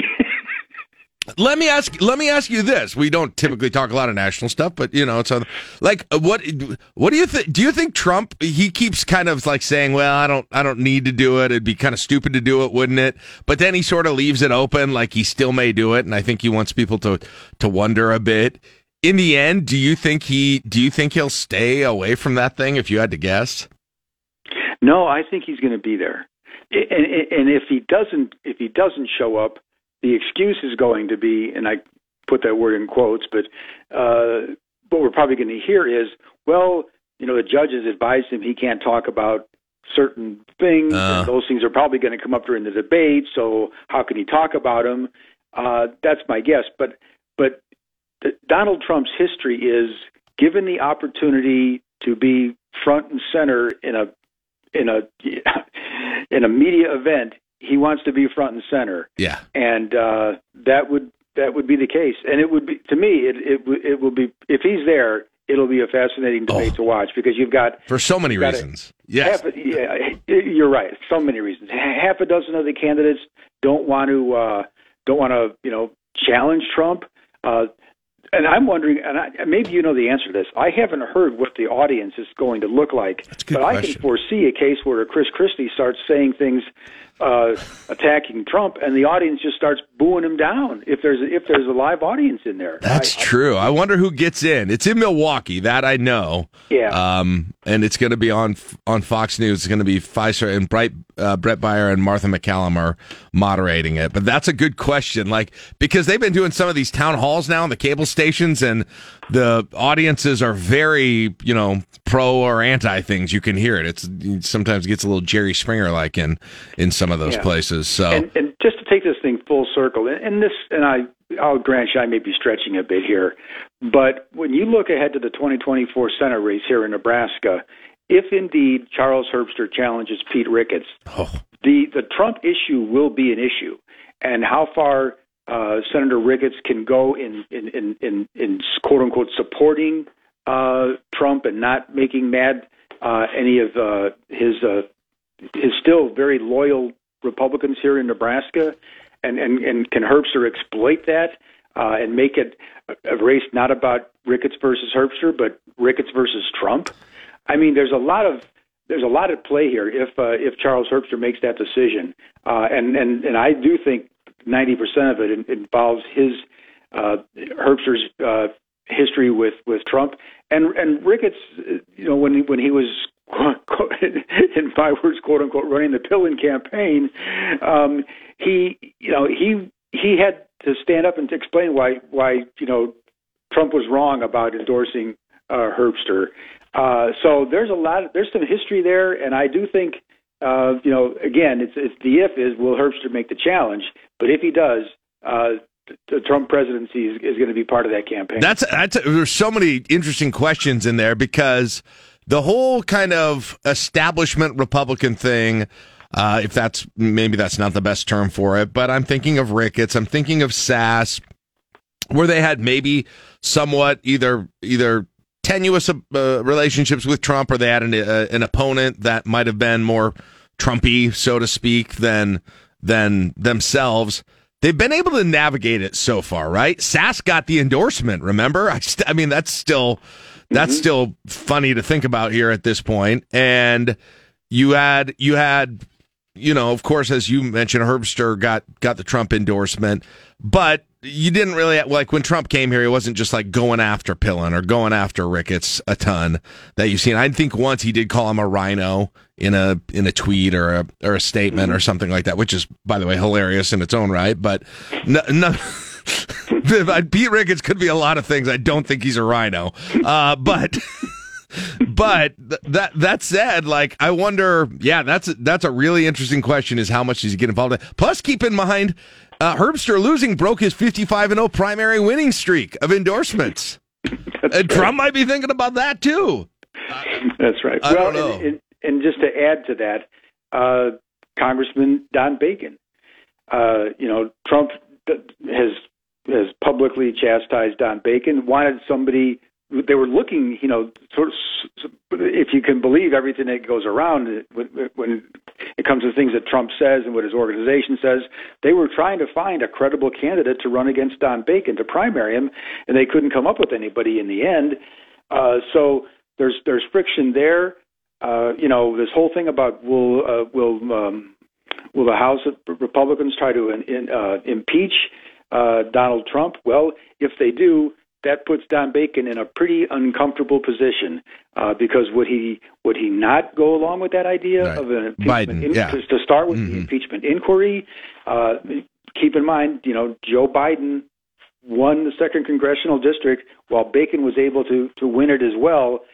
Let me ask you this. We don't typically talk a lot of national stuff, but you know, it's on, like, what do you think? Do you think Trump, he keeps kind of like saying, well, I don't need to do it. It'd be kind of stupid to do it, wouldn't it? But then he sort of leaves it open, like he still may do it. And I think he wants people to wonder a bit. In the end, do you think he'll stay away from that thing if you had to guess? No, I think he's going to be there. And if he doesn't show up, the excuse is going to be, and I put that word in quotes, but what we're probably going to hear is, well, you know, the judges advised him he can't talk about certain things, and those things are probably going to come up during the debate, so how can he talk about them? That's my guess. But Donald Trump's history is, given the opportunity to be front and center in a media event, he wants to be front and center. Yeah. And that would be the case. And it would be, to me, it will be, if he's there, it'll be a fascinating debate to watch, because you've got, for so many reasons. Yes. You're right. So many reasons. Half a dozen of the candidates don't want to, you know, challenge Trump. And I'm wondering, maybe you know the answer to this. I haven't heard what the audience is going to look like. That's a good question. I can foresee a case where Chris Christie starts saying things attacking Trump, and the audience just starts booing him down if there's a live audience in there. That's true. I wonder who gets in. It's in Milwaukee, that I know. Yeah. And it's going to be on Fox News. It's going to be Pfizer and Brett Baier and Martha McCallum are moderating it. But that's a good question, like, because they've been doing some of these town halls now on the cable stations, and the audiences are very, you know, pro or anti things. You can hear it. It sometimes gets a little Jerry Springer like in some of those places. So, and just to take this thing full circle, I'll grant you I may be stretching a bit here, but when you look ahead to the 2024 Senate race here in Nebraska, if indeed Charles Herbster challenges Pete Ricketts, the Trump issue will be an issue, and how far Senator Ricketts can go in quote unquote supporting Trump and not making mad any of his still very loyal Republicans here in Nebraska, and can Herbster exploit that and make it a race not about Ricketts versus Herbster, but Ricketts versus Trump? I mean, there's a lot at play here if Charles Herbster makes that decision, and I do think 90% of it involves his Herbster's history with Trump and Ricketts. You know, when he was, in my words, quote unquote, running the Pillin campaign, he had to stand up and to explain why Trump was wrong about endorsing Herbster. So there's a lot. There's some history there, and I do think, again, it's the if is, will Herbster make the challenge? But if he does, the Trump presidency is going to be part of that campaign. There's so many interesting questions in there, because the whole kind of establishment Republican thing, maybe that's not the best term for it, but I'm thinking of Ricketts, I'm thinking of Sass, where they had maybe somewhat either tenuous relationships with Trump, or they had an opponent that might have been more Trumpy, so to speak, than themselves. They've been able to navigate it so far, right? Sass got the endorsement, remember? I mean, that's still funny to think about here at this point. And you had, of course, as you mentioned, Herbster got the Trump endorsement, but you didn't really, like when Trump came here, he wasn't just like going after Pillen or going after Ricketts a ton that you've seen. I think once he did call him a rhino in a tweet or a statement or something like that, which is, by the way, hilarious in its own right. But no Pete Ricketts could be a lot of things. I don't think he's a rhino. But that said, like, I wonder, that's a really interesting question, is how much does he get involved in? Plus, keep in mind, Herbster losing broke his 55-0 primary winning streak of endorsements. Right. Trump might be thinking about that, too. That's right. I don't know. And just to add to that, Congressman Don Bacon, Trump has publicly chastised Don Bacon, wanted somebody. They were looking, sort of, if you can believe everything that goes around when it comes to things that Trump says and what his organization says, they were trying to find a credible candidate to run against Don Bacon to primary him, and they couldn't come up with anybody in the end. So there's friction there. This whole thing about will the House Republicans try to impeach Donald Trump? Well, if they do, that puts Don Bacon in a pretty uncomfortable position, because would he not go along with that idea of an impeachment to start with the impeachment inquiry? Keep in mind, Joe Biden won the 2nd congressional district while Bacon was able to win it as well.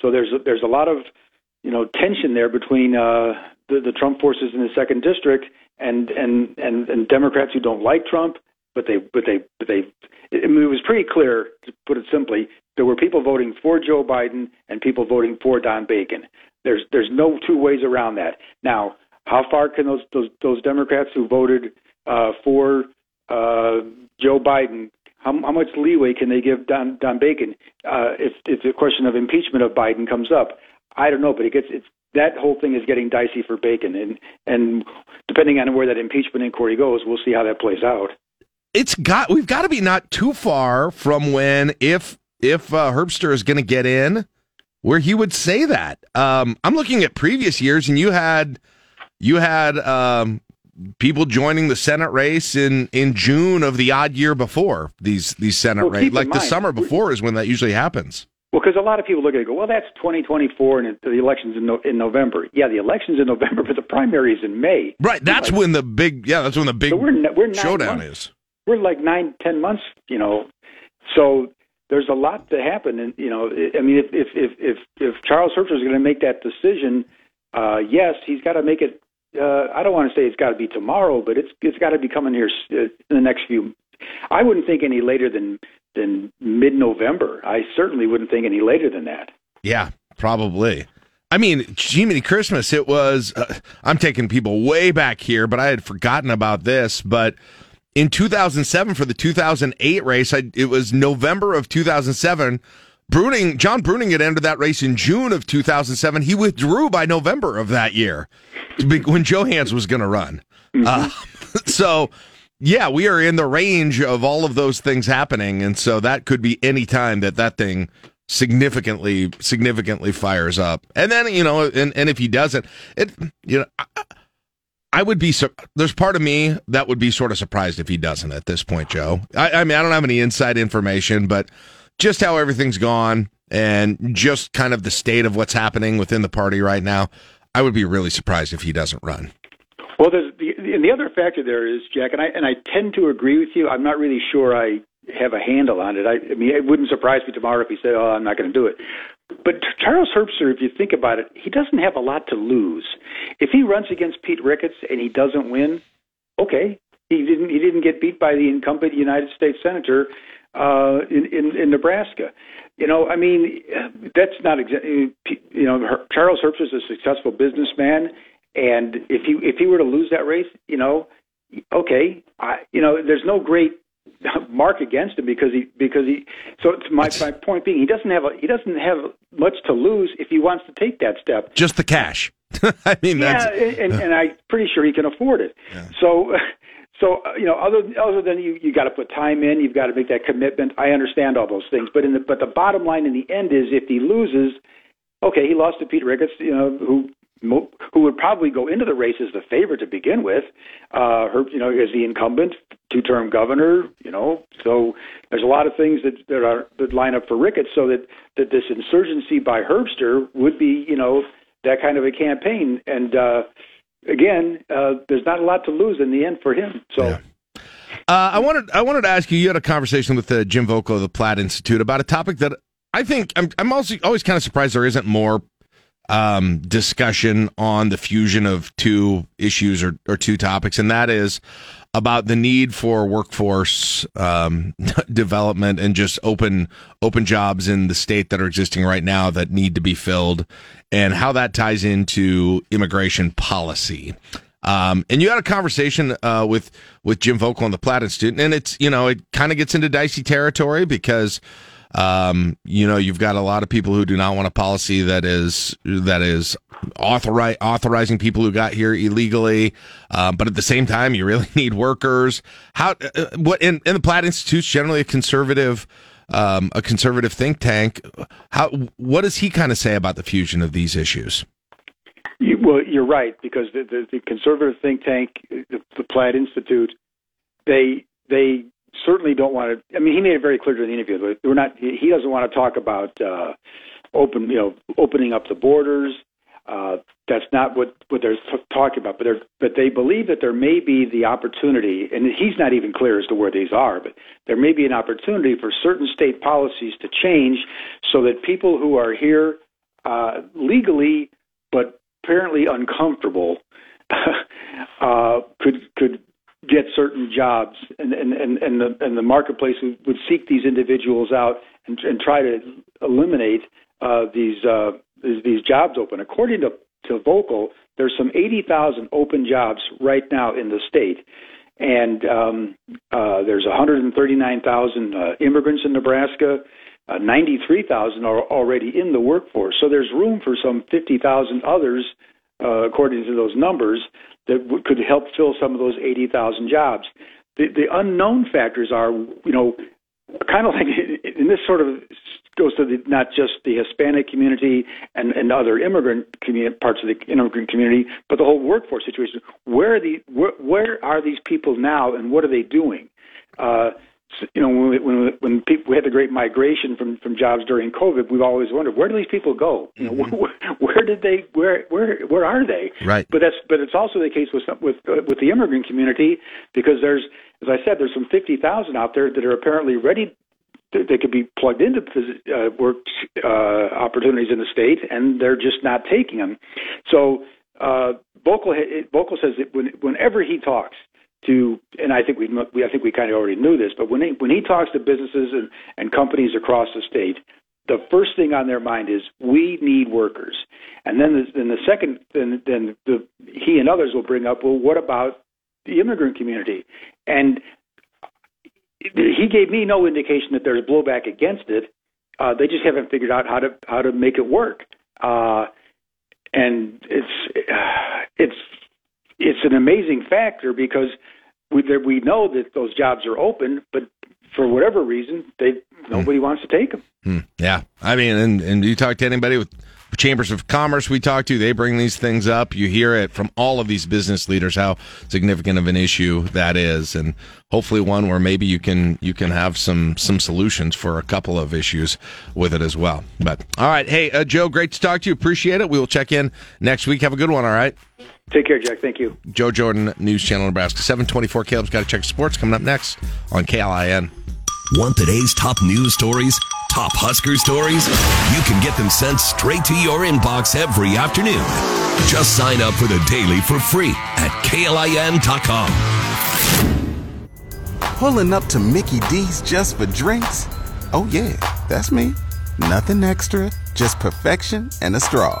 So there's a lot of tension there between the Trump forces in the 2nd district and Democrats who don't like Trump. But it was pretty clear, to put it simply, there were people voting for Joe Biden and people voting for Don Bacon. There's no two ways around that. Now, how far can those Democrats who voted for Joe Biden, how much leeway can they give Don Bacon if the question of impeachment of Biden comes up? I don't know, but that whole thing is getting dicey for Bacon, and depending on where that impeachment inquiry goes, we'll see how that plays out. We've got to be not too far from when, if Herbster is going to get in, where he would say that. I'm looking at previous years, and you had people joining the Senate race in June of the odd year before these Senate races, like the summer before is when that usually happens. Well, because a lot of people look at it and go, well, that's 2024 and the election's in November. Yeah, the election's in November, but the primary's in May. Right, that's when the big showdown is. We're like 9-10 months, so there's a lot to happen. And, if Charles Herbster is going to make that decision, yes, he's got to make it. I don't want to say it's got to be tomorrow, but it's got to be coming here in the next few. I wouldn't think any later than mid-November. I certainly wouldn't think any later than that. Yeah, probably. I mean, Jiminy Christmas, it was, I'm taking people way back here, but I had forgotten about this, but in 2007, for the 2008 race, it was November of 2007. John Bruning had entered that race in June of 2007. He withdrew by November of that year when Johans was going to run. So, we are in the range of all of those things happening, and so that could be any time that thing significantly fires up. And then, and if he doesn't, I would be. There's part of me that would be sort of surprised if he doesn't at this point, Joe. I mean, I don't have any inside information, but just how everything's gone and just kind of the state of what's happening within the party right now, I would be really surprised if he doesn't run. Well, and the other factor there is, Jack, and I tend to agree with you. I'm not really sure I have a handle on it. I mean, it wouldn't surprise me tomorrow if he said, oh, I'm not going to do it. But Charles Herbster, if you think about it, he doesn't have a lot to lose. If he runs against Pete Ricketts and he doesn't win, okay, he didn't get beat by the incumbent United States senator in Nebraska. You know, I mean, that's not exactly, you know, Charles Herbster is a successful businessman, and if he were to lose that race, you know, okay, there's no great mark against him because he. So my point being, he doesn't have much to lose if he wants to take that step. Just the cash. I mean, yeah, and I'm pretty sure he can afford it. Yeah. So other than you got to put time in, you've got to make that commitment. I understand all those things, but the bottom line in the end is, if he loses, okay, he lost to Pete Ricketts, who would probably go into the race as the favorite to begin with, as the incumbent, two-term governor, so there's a lot of things that line up for Ricketts, so that this insurgency by Herbster would be, that kind of a campaign. And again, there's not a lot to lose in the end for him. So. Yeah. I wanted to ask you. You had a conversation with Jim Vogel of the Platt Institute about a topic that I think I'm also always kind of surprised there isn't more discussion on, the fusion of two issues or two topics, and that is about the need for workforce development and just open jobs in the state that are existing right now that need to be filled, and how that ties into immigration policy. And you had a conversation with Jim Vogel and the Platt Institute, and it's it kind of gets into dicey territory because. You've got a lot of people who do not want a policy that is authorizing people who got here illegally, but at the same time, you really need workers. In the Platt Institute's generally a conservative think tank. What does he kind of say about the fusion of these issues? Well, you're right, because the conservative think tank, the Platt Institute, they certainly don't want to. I mean, he made it very clear during the interview. We're not. He doesn't want to talk about opening up the borders. That's not what they're talking about. But they believe that there may be the opportunity, and he's not even clear as to where these are. But there may be an opportunity for certain state policies to change so that people who are here legally but apparently uncomfortable could get certain jobs, and the marketplace would seek these individuals out and try to eliminate these jobs open. According to Vogel, there's some 80,000 open jobs right now in the state, and there's 139,000 immigrants in Nebraska. 93,000 are already in the workforce, so there's room for some 50,000 others, according to those numbers, that could help fill some of those 80,000 jobs. The unknown factors are, kind of like, and this sort of goes to not just the Hispanic community and other immigrant parts of the immigrant community, but the whole workforce situation. Where are these people now, and what are they doing? When people, we had the great migration from jobs during COVID, we've always wondered, where do these people go? Where are they? Right. But it's also the case with the immigrant community, because there's, as I said, there's some 50,000 out there that are apparently ready. They could be plugged into work opportunities in the state, and they're just not taking them. So Vogel says that whenever he talks. I think we kind of already knew this, but when he talks to businesses and companies across the state, the first thing on their mind is, we need workers, and then he and others will bring up, well, what about the immigrant community? And he gave me no indication that there's blowback against it. They just haven't figured out how to make it work, and it's an amazing factor, because we know that those jobs are open, but for whatever reason, nobody wants to take them. Yeah. I mean, and you talk to anybody with Chambers of Commerce we talk to, they bring these things up. You hear it from all of these business leaders, how significant of an issue that is, and hopefully one where maybe you can have some solutions for a couple of issues with it as well. But, all right. Hey, Joe, great to talk to you. Appreciate it. We will check in next week. Have a good one, all right? Take care, Jack. Thank you. Joe Jordan, News Channel Nebraska, 724. Caleb's Got to Check Sports coming up next on KLIN. Want today's top news stories? Top Husker stories? You can get them sent straight to your inbox every afternoon. Just sign up for the daily for free at KLIN.com. Pulling up to Mickey D's just for drinks? Oh yeah, that's me. Nothing extra, just perfection and a straw.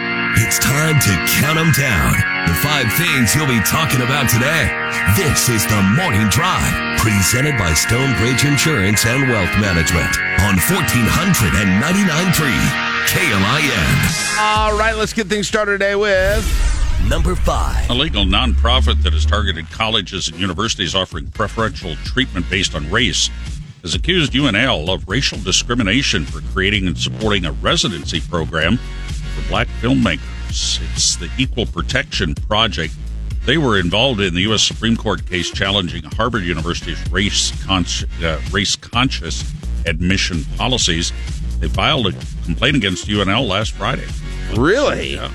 It's time to count them down. The five things you'll be talking about today. This is The Morning Drive, presented by Stonebridge Insurance and Wealth Management on 1499.3 KLIN. All right, let's get things started today with number 5. A legal nonprofit that has targeted colleges and universities offering preferential treatment based on race has accused UNL of racial discrimination for creating and supporting a residency program for black filmmakers. It's the Equal Protection Project. They were involved in the U.S. Supreme Court case challenging Harvard University's race-conscious admission policies. They filed a complaint against UNL last Friday. Really? Yeah.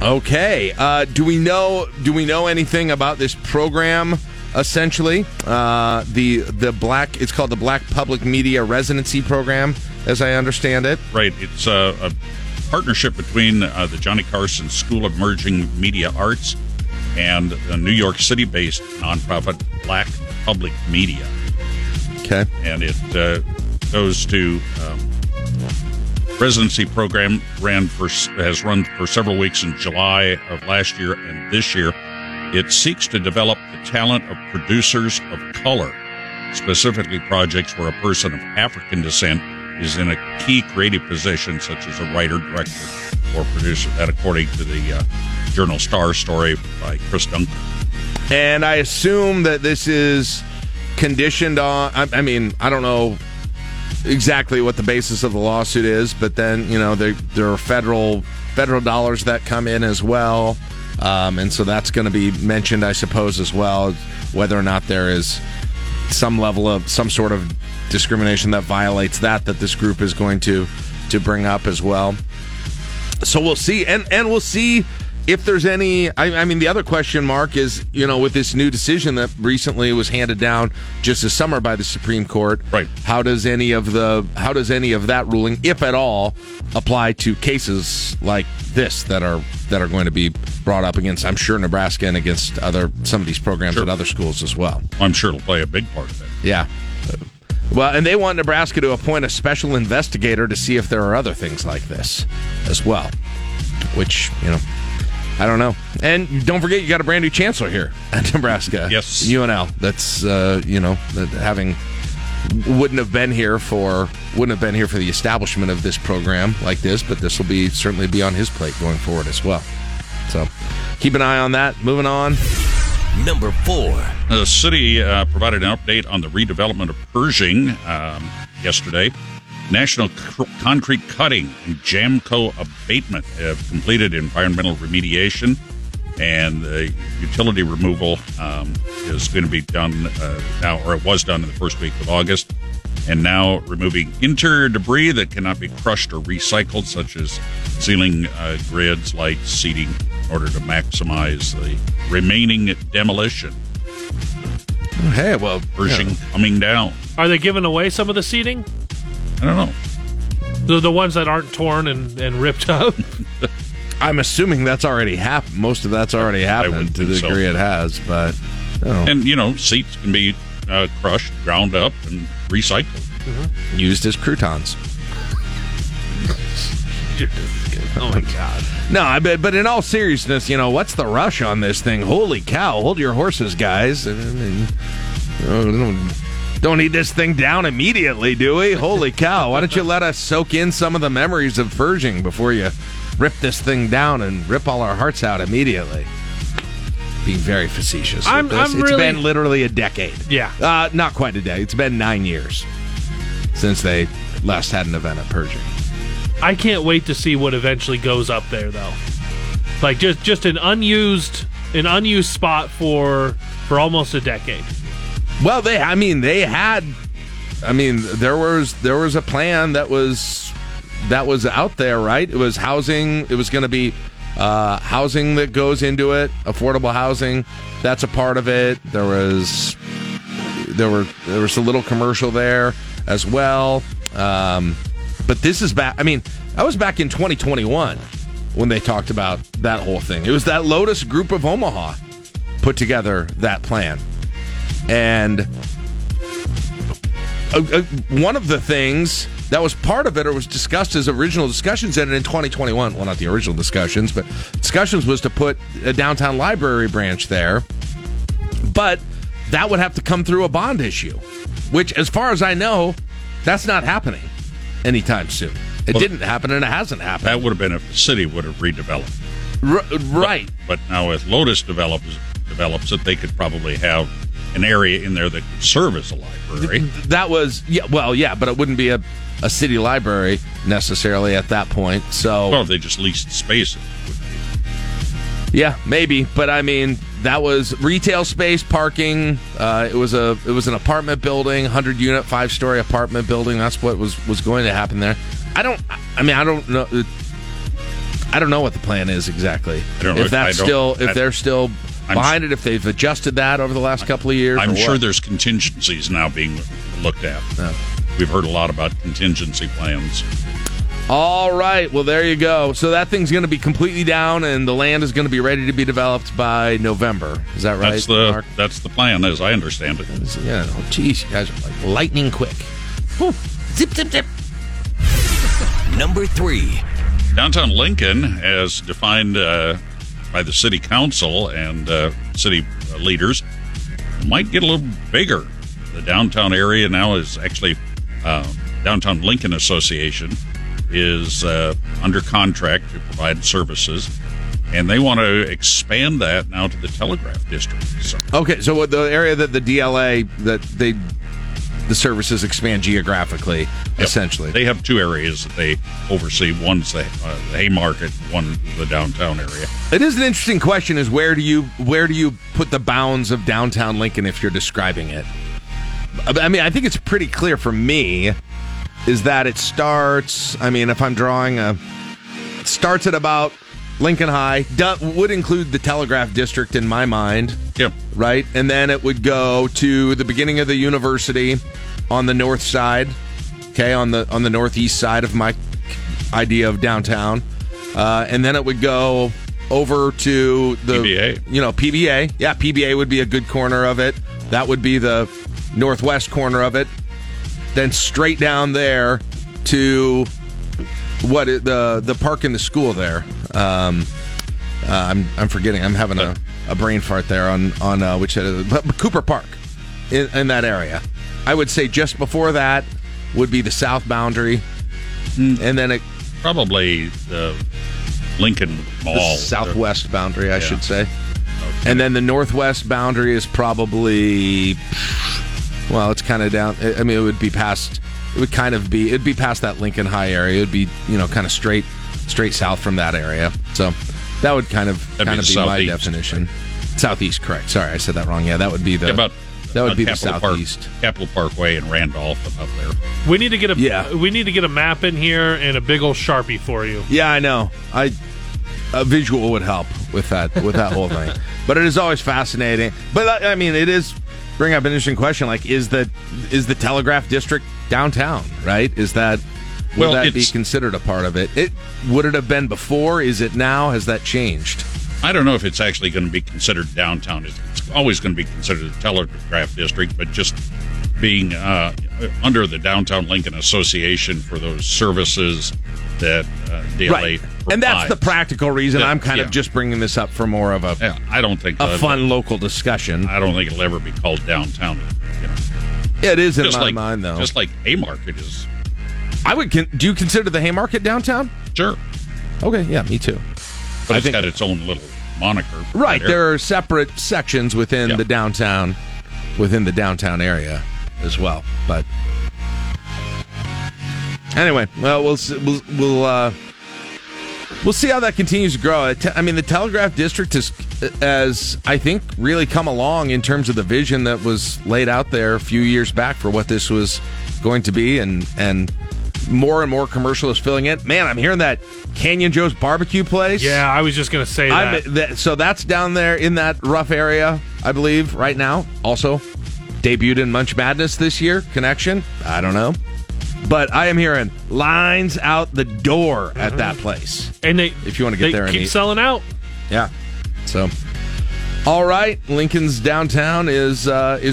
Okay. Do we know anything about this program? Essentially, the black. It's called the Black Public Media Residency Program, as I understand it. Right. It's a partnership between the Johnny Carson School of Emerging Media Arts and the New York City-based nonprofit Black Public Media. Okay. And it goes to residency program has run for several weeks in July of last year and this year. It seeks to develop the talent of producers of color, specifically projects where a person of African descent is in a key creative position, such as a writer, director, or producer. That, according to the Journal Star story by Chris Duncan. And I assume that this is conditioned on, I mean, I don't know exactly what the basis of the lawsuit is, but then, you know, there are federal dollars that come in as well. And so that's going to be mentioned, I suppose, as well, whether or not there is some sort of discrimination that violates that this group is going to bring up as well. So we'll see, and we'll see if there's any. I mean, the other question mark is, you know, with this new decision that recently was handed down just this summer by the Supreme Court, right? How does any of that ruling, if at all, apply to cases like this that are going to be brought up against, I'm sure, Nebraska and against some of these programs at other schools as well. I'm sure it'll play a big part of it. Yeah. Well, and they want Nebraska to appoint a special investigator to see if there are other things like this as well, which, you know, I don't know. And don't forget, you got a brand new chancellor here at Nebraska. Yes. UNL. That's, you know, wouldn't have been here for the establishment of this program like this, but this will certainly be on his plate going forward as well. So keep an eye on that. Moving on. Number 4. The city provided an update on the redevelopment of Pershing yesterday. National Concrete Cutting and Jamco Abatement have completed environmental remediation, and the utility removal is going to be done now, or it was done in the first week of August, and now removing interior debris that cannot be crushed or recycled, such as ceiling grids, lights, seating, in order to maximize the remaining demolition. Hey, well, Pershing coming down. Are they giving away some of the seating? I don't know. The ones that aren't torn and ripped up? I'm assuming that's already happened. Most of that's already happened to the degree it has, but and, you know, seats can be crushed, ground up, and recycled. Mm-hmm. Used as croutons. Oh, my God. No, I bet. But in all seriousness, you know, what's the rush on this thing? Holy cow. Hold your horses, guys. I mean, don't need this thing down immediately, do we? Holy cow. Why don't you let us soak in some of the memories of Pershing before you rip this thing down and rip all our hearts out immediately? Being very facetious. It's been literally a decade. Yeah. Not quite a day. It's been 9 years since they last had an event at Pershing. I can't wait to see what eventually goes up there, though. Like, just an unused spot for almost a decade. Well, there was a plan that was out there, right? It was housing. It was going to be housing that goes into it, affordable housing. That's a part of it. There was a little commercial there as well. But this is back. I mean, I was back in 2021 when they talked about that whole thing. It was that Lotus Group of Omaha put together that plan. And one of the things that was part of it or was discussed as original discussions, and in 2021, well, not the original discussions, but discussions, was to put a downtown library branch there. But that would have to come through a bond issue, which, as far as I know, that's not happening anytime soon. It didn't happen, and it hasn't happened. That would have been if the city would have redeveloped. Right. But now if Lotus develops it, they could probably have an area in there that could serve as a library. But it wouldn't be a city library necessarily at that point. So, well, if they just leased space, it would be. Yeah, maybe. But I mean, that was retail space, parking. It was an apartment building, 100-unit, 5-story apartment building. That's what was going to happen there. I don't know. I don't know what the plan is exactly. If they're still behind it, if they've adjusted that over the last couple of years. I'm sure there's contingencies now being looked at. No. We've heard a lot about contingency plans. All right. Well, there you go. So that thing's going to be completely down, and the land is going to be ready to be developed by November. Is that right? That's the plan, as I understand it. Yeah. Oh, geez, you guys are like lightning quick. Whew. Zip, zip, zip. Number 3. Downtown Lincoln, as defined by the city council and city leaders, might get a little bigger. The downtown area now is actually Downtown Lincoln Association is under contract to provide services, and they want to expand that now to the Telegraph District. So. Okay, so the area that the DLA, the services expand geographically, yep. Essentially. They have 2 areas that they oversee. One's the Haymarket, one the downtown area. It is an interesting question, is where do you put the bounds of downtown Lincoln if you're describing it? I mean, I think it's pretty clear for me is that it starts, I mean, if I'm drawing it starts at about Lincoln High, would include the Telegraph District in my mind. Yep. Right? And then it would go to the beginning of the university on the north side, okay, on the northeast side of my idea of downtown. And then it would go over to the PBA. You know, PBA. Yeah, PBA would be a good corner of it. That would be the northwest corner of it. Then straight down there to what the park and the school there. I'm forgetting. I'm having a brain fart there on which Cooper Park in that area. I would say just before that would be the south boundary, and then it probably the Lincoln Mall, the southwest boundary, I should say, okay. And then the northwest boundary is probably. Well, it's kind of down. I mean, it'd be past that Lincoln High area. It'd be, you know, kind of straight south from that area. So that would kind of be my definition. Right? Southeast, correct. Sorry, I said that wrong. Yeah, that would be the southeast. Capitol Parkway and Randolph up there. We need to get a map in here and a big old Sharpie for you. Yeah, I know. A visual would help with that whole thing. But it is always fascinating. But I mean, it is. Bring up an interesting question, like is the Telegraph District downtown, right? Would that be considered a part of it? Would it have been before? Is it now? Has that changed? I don't know if it's actually going to be considered downtown. It's always going to be considered a telegraph district, but just being under the Downtown Lincoln Association for those services that DLA right. provides. And that's the practical reason I'm kind of just bringing this up for more of a I don't think a fun local discussion. I don't think it'll ever be called downtown. You know. It is in my mind, though. Just like Haymarket is. I would. Do you consider the Haymarket downtown? Sure. Okay, yeah, me too. But it's got its own little moniker. Right, there are separate sections within the downtown, area as well. But anyway, well, we'll see how that continues to grow. I mean, the Telegraph District is, as I think, really come along in terms of the vision that was laid out there a few years back for what this was going to be, and more and more commercial is filling in. Man, I'm hearing that Canyon Joe's barbecue place. Yeah, I was just going to say that. So that's down there in that rough area, I believe, right now. Also, debuted in Munch Madness this year. Connection? I don't know. But I am hearing lines out the door at that place. And if you want to get there and keep selling out. Yeah. So, all right, Lincoln's downtown is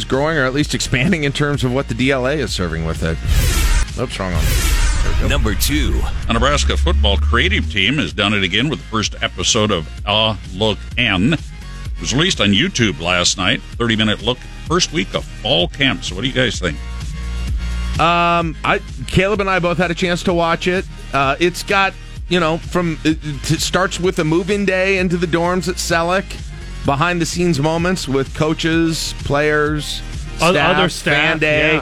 growing, or at least expanding in terms of what the DLA is serving with it. Oops, wrong one. Number two. The Nebraska football creative team has done it again with the first episode of A Look In. It was released on YouTube last night. 30-minute look. First week of fall camp. So what do you guys think? Caleb and I both had a chance to watch it. It's got, it starts with a move-in day into the dorms at Selleck. Behind-the-scenes moments with coaches, players, staff, other staff, fan day,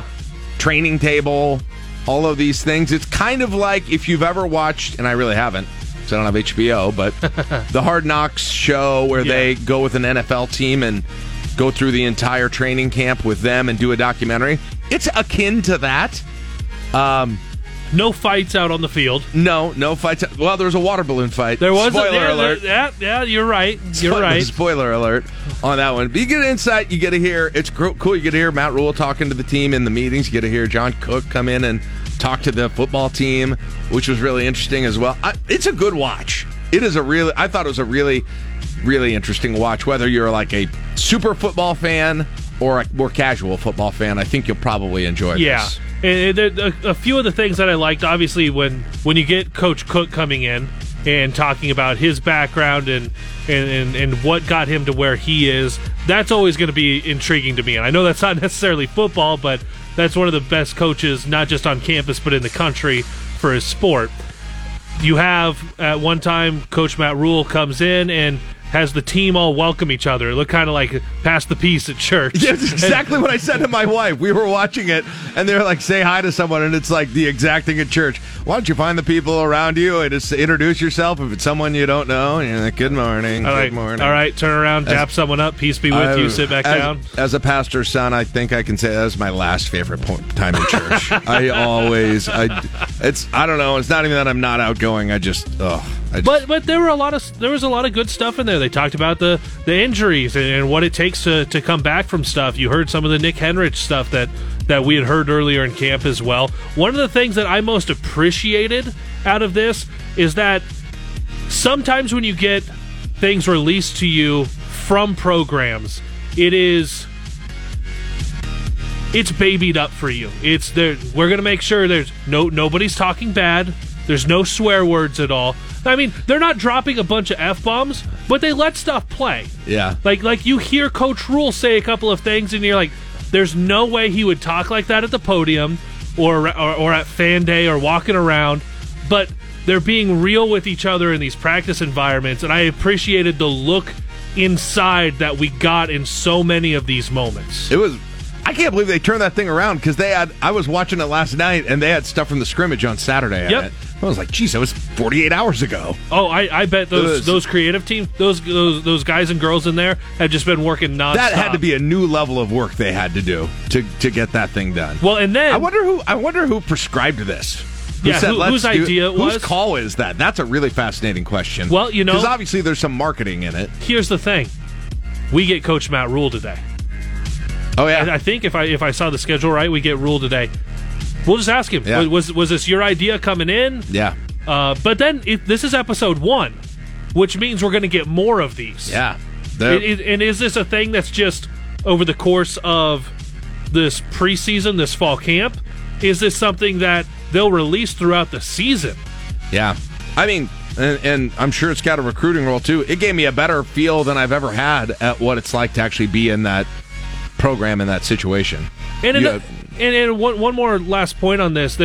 training table. All of these things. It's kind of like if you've ever watched, and I really haven't, because I don't have HBO, but the Hard Knocks show where they go with an NFL team and go through the entire training camp with them and do a documentary. It's akin to that. No fights out on the field. No fights. Well, there was a water balloon fight. There was. Spoiler alert. Yeah, you're right. Spoiler alert on that one. But you get an insight. You get to hear. It's cool. You get to hear Matt Rule talking to the team in the meetings. You get to hear John Cook come in and talk to the football team, which was really interesting as well. It's a good watch. It is I thought it was a really, really interesting watch. Whether you're like a super football fan or a more casual football fan, I think you'll probably enjoy this. And a few of the things that I liked, obviously, when you get Coach Cook coming in and talking about his background and what got him to where he is, that's always going to be intriguing to me. And I know that's not necessarily football, but that's one of the best coaches, not just on campus, but in the country for his sport. You have, at one time, Coach Matt Rule comes in and has the team all welcome each other. It looked kind of like pass the peace at church. Yeah, that's exactly what I said to my wife. We were watching it, and they're like, say hi to someone, and it's like the exact thing at church. Why don't you find the people around you and just introduce yourself if it's someone you don't know? And you're like, good morning, All right, turn around, dap someone up, peace be with you, sit back down. As a pastor's son, I think I can say that was my last favorite time in church. I don't know, it's not even that I'm not outgoing, But there was a lot of good stuff in there. They talked about the injuries and what it takes to come back from stuff. You heard some of the Nick Henrich stuff that we had heard earlier in camp as well. One of the things that I most appreciated out of this is that sometimes when you get things released to you from programs, it's babied up for you. It's there. We're going to make sure there's nobody's talking bad. There's no swear words at all. I mean, they're not dropping a bunch of F-bombs, but they let stuff play. Yeah. Like you hear Coach Rule say a couple of things, and you're like, there's no way he would talk like that at the podium or at fan day or walking around. But they're being real with each other in these practice environments, and I appreciated the look inside that we got in so many of these moments. I can't believe they turned that thing around, because I was watching it last night, and they had stuff from the scrimmage on Saturday. Yep. I was like, geez, that was 48 hours ago. Oh, I bet those creative teams, those guys and girls in there had just been working nonstop. That had to be a new level of work they had to do to get that thing done. Well, and then I wonder who prescribed this. Whose idea it was? Whose call is that? That's a really fascinating question. Well, because obviously there's some marketing in it. Here's the thing: we get Coach Matt Rule today. Oh yeah, I think if I saw the schedule right, we get Rule today. We'll just ask him. Yeah. Was this your idea coming in? Yeah. But then this is episode 1, which means we're going to get more of these. Yeah. And is this a thing that's just over the course of this preseason, this fall camp? Is this something that they'll release throughout the season? Yeah. I mean, and I'm sure it's got a recruiting role, too. It gave me a better feel than I've ever had at what it's like to actually be in that program, in that situation. And one more last point on this.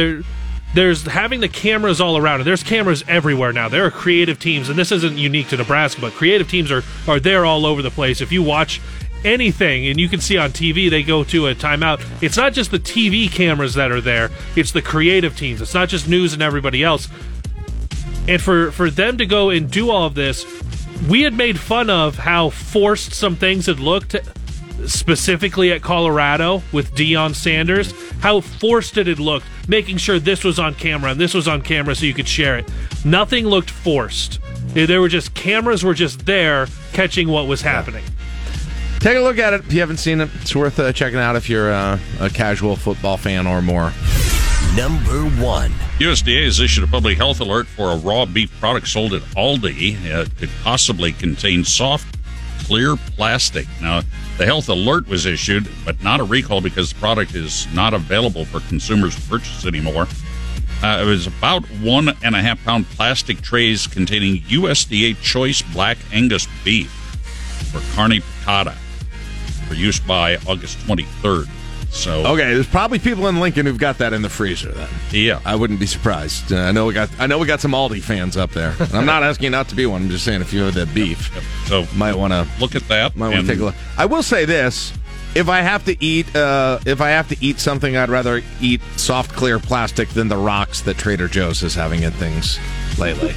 There's having the cameras all around it. There's cameras everywhere now. There are creative teams, and this isn't unique to Nebraska, but creative teams are there all over the place. If you watch anything and you can see on TV, they go to a timeout. It's not just the TV cameras that are there. It's the creative teams. It's not just news and everybody else. And for them to go and do all of this, we had made fun of how forced some things had looked, specifically at Colorado with Deion Sanders, how forced it had looked, making sure this was on camera and this was on camera so you could share it. Nothing looked forced. There were just cameras were just there catching what was happening. Take a look at it if you haven't seen it. It's worth checking out if you're a casual football fan or more. Number one. USDA has issued a public health alert for a raw beef product sold at Aldi. It could possibly contain soft, clear plastic. Now, the health alert was issued, but not a recall because the product is not available for consumers to purchase anymore. It was about 1.5-pound plastic trays containing USDA Choice Black Angus beef for carne picada for use by August 23rd. So okay, there's probably people in Lincoln who've got that in the freezer then. Yeah, I wouldn't be surprised. I know we got some Aldi fans up there. And I'm not asking you not to be one. I'm just saying if you have that beef, so might want to look at that. Might want to take a look. I will say this: if I have to eat something, I'd rather eat soft, clear plastic than the rocks that Trader Joe's is having in things lately.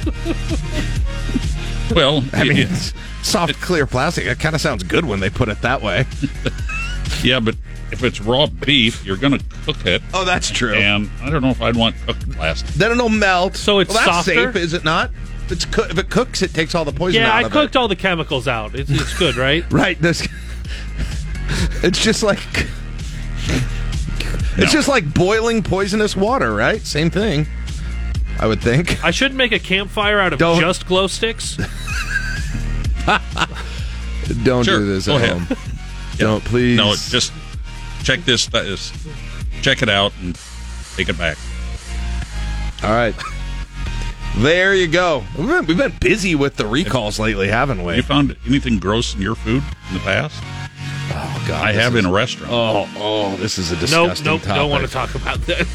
Well, I mean, soft, clear plastic. It kind of sounds good when they put it that way. Yeah, but if it's raw beef, you're going to cook it. Oh, that's true. And I don't know if I'd want cooked plastic. Then it'll melt. So it's softer? That's safe, is it not? If it cooks, it takes all the poison out of it. Yeah, I cooked all the chemicals out. It's good, right? Right. It's just like... It's just like boiling poisonous water, right? Same thing, I would think. I should make a campfire out of just glow sticks. Do this at home. Don't, please. No, just... Check it out and take it back. All right. There you go. We've been busy with the recalls lately, haven't we? You found anything gross in your food in the past? Oh, God. I have in a restaurant. Oh, this is a disgusting topic. Don't want to talk about this.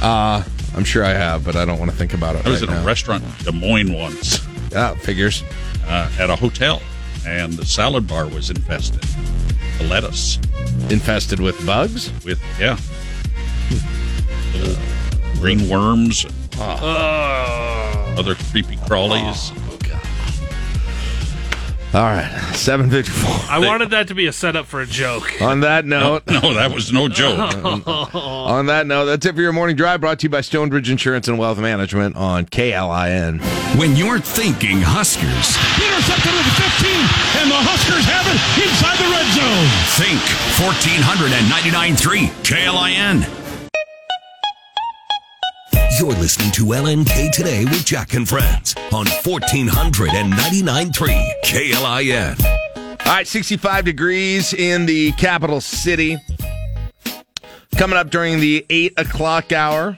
I'm sure I have, but I don't want to think about it right now. I was in a restaurant in Des Moines once. Ah, figures. At a hotel, and the salad bar was infested. The lettuce. Infested with bugs? Green worms. Other creepy crawlies. Oh, God. All right. 7:54. I wanted that to be a setup for a joke. On that note. No, that was no joke. On that note, that's it for your morning drive, brought to you by Stonebridge Insurance and Wealth Management on KLIN. When you're thinking Huskers. Intercepted at the 15, and the Huskers have it inside the red zone. Think 1499.3 KLIN. You're listening to LNK Today with Jack and Friends on 1499.3 KLIN. All right, 65 degrees in the capital city. Coming up during the 8 o'clock hour.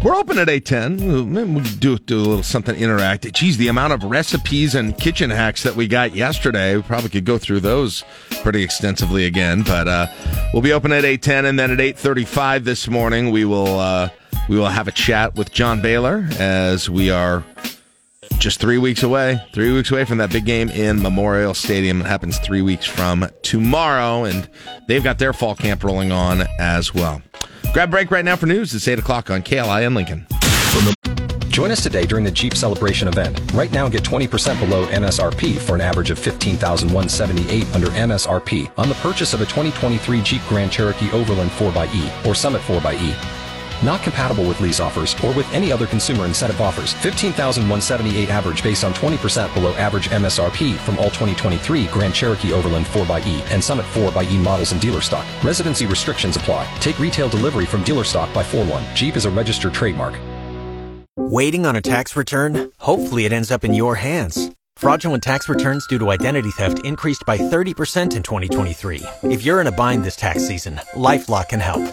We're open at 8:10. Maybe we'll do a little something interactive. Geez, the amount of recipes and kitchen hacks that we got yesterday. We probably could go through those pretty extensively again. But we'll be open at 8:10, and then at 8:35 this morning, we will have a chat with John Baylor as we are just 3 weeks away. 3 weeks away from that big game in Memorial Stadium. It happens 3 weeks from tomorrow, and they've got their fall camp rolling on as well. Grab a break right now for news. It's 8 o'clock on KLIN Lincoln. Join us today during the Jeep Celebration event. Right now, get 20% below MSRP for an average of $15,178 under MSRP on the purchase of a 2023 Jeep Grand Cherokee Overland 4xe or Summit 4xe. Not compatible with lease offers or with any other consumer incentive offers. $15,178 average based on 20% below average MSRP from all 2023 Grand Cherokee Overland 4xe and Summit 4xe models in dealer stock. Residency restrictions apply. Take retail delivery from dealer stock by 4/1. Jeep is a registered trademark. Waiting on a tax return? Hopefully it ends up in your hands. Fraudulent tax returns due to identity theft increased by 30% in 2023. If you're in a bind this tax season, LifeLock can help.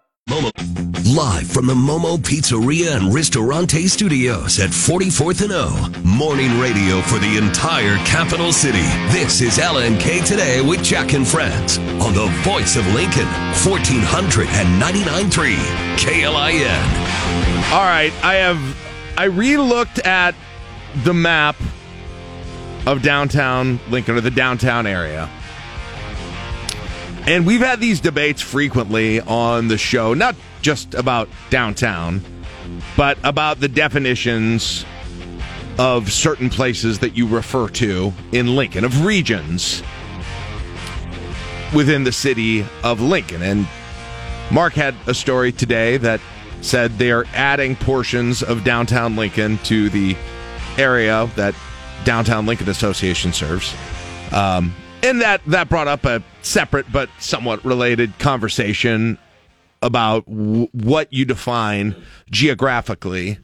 Live from the Momo Pizzeria and Ristorante Studios at 44th and O. Morning radio for the entire capital city. This is LNK Today with Jack and Friends on the voice of Lincoln, 1499.3 KLIN. All right, I re-looked at the map of downtown Lincoln, or the downtown area. And we've had these debates frequently on the show, not just about downtown, but about the definitions of certain places that you refer to in Lincoln, of regions within the city of Lincoln. And Mark had a story today that said they are adding portions of downtown Lincoln to the area that Downtown Lincoln Association serves. And that brought up a separate but somewhat related conversation about what you define geographically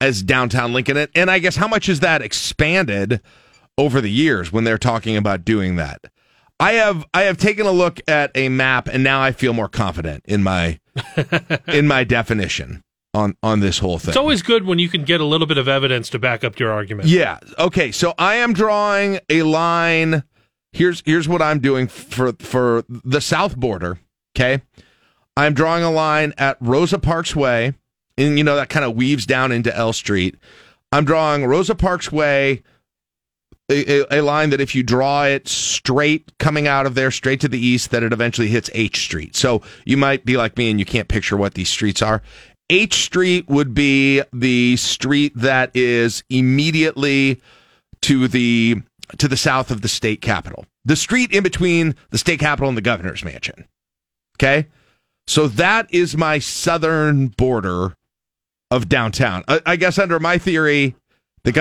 as downtown Lincoln. And I guess how much has that expanded over the years when they're talking about doing that? I have taken a look at a map, and now I feel more confident in my definition on this whole thing. It's always good when you can get a little bit of evidence to back up your argument. Yeah. Okay, so I am drawing a line. Here's what I'm doing for the south border, okay? I'm drawing a line at Rosa Parks Way, and, you know, that kind of weaves down into L Street. I'm drawing Rosa Parks Way, a line that if you draw it straight coming out of there, straight to the east, that it eventually hits H Street. So you might be like me and you can't picture what these streets are. H Street would be the street that is immediately to the south of the state capitol. The street in between the state capitol and the governor's mansion. Okay? So that is my southern border of downtown. I guess under my theory, the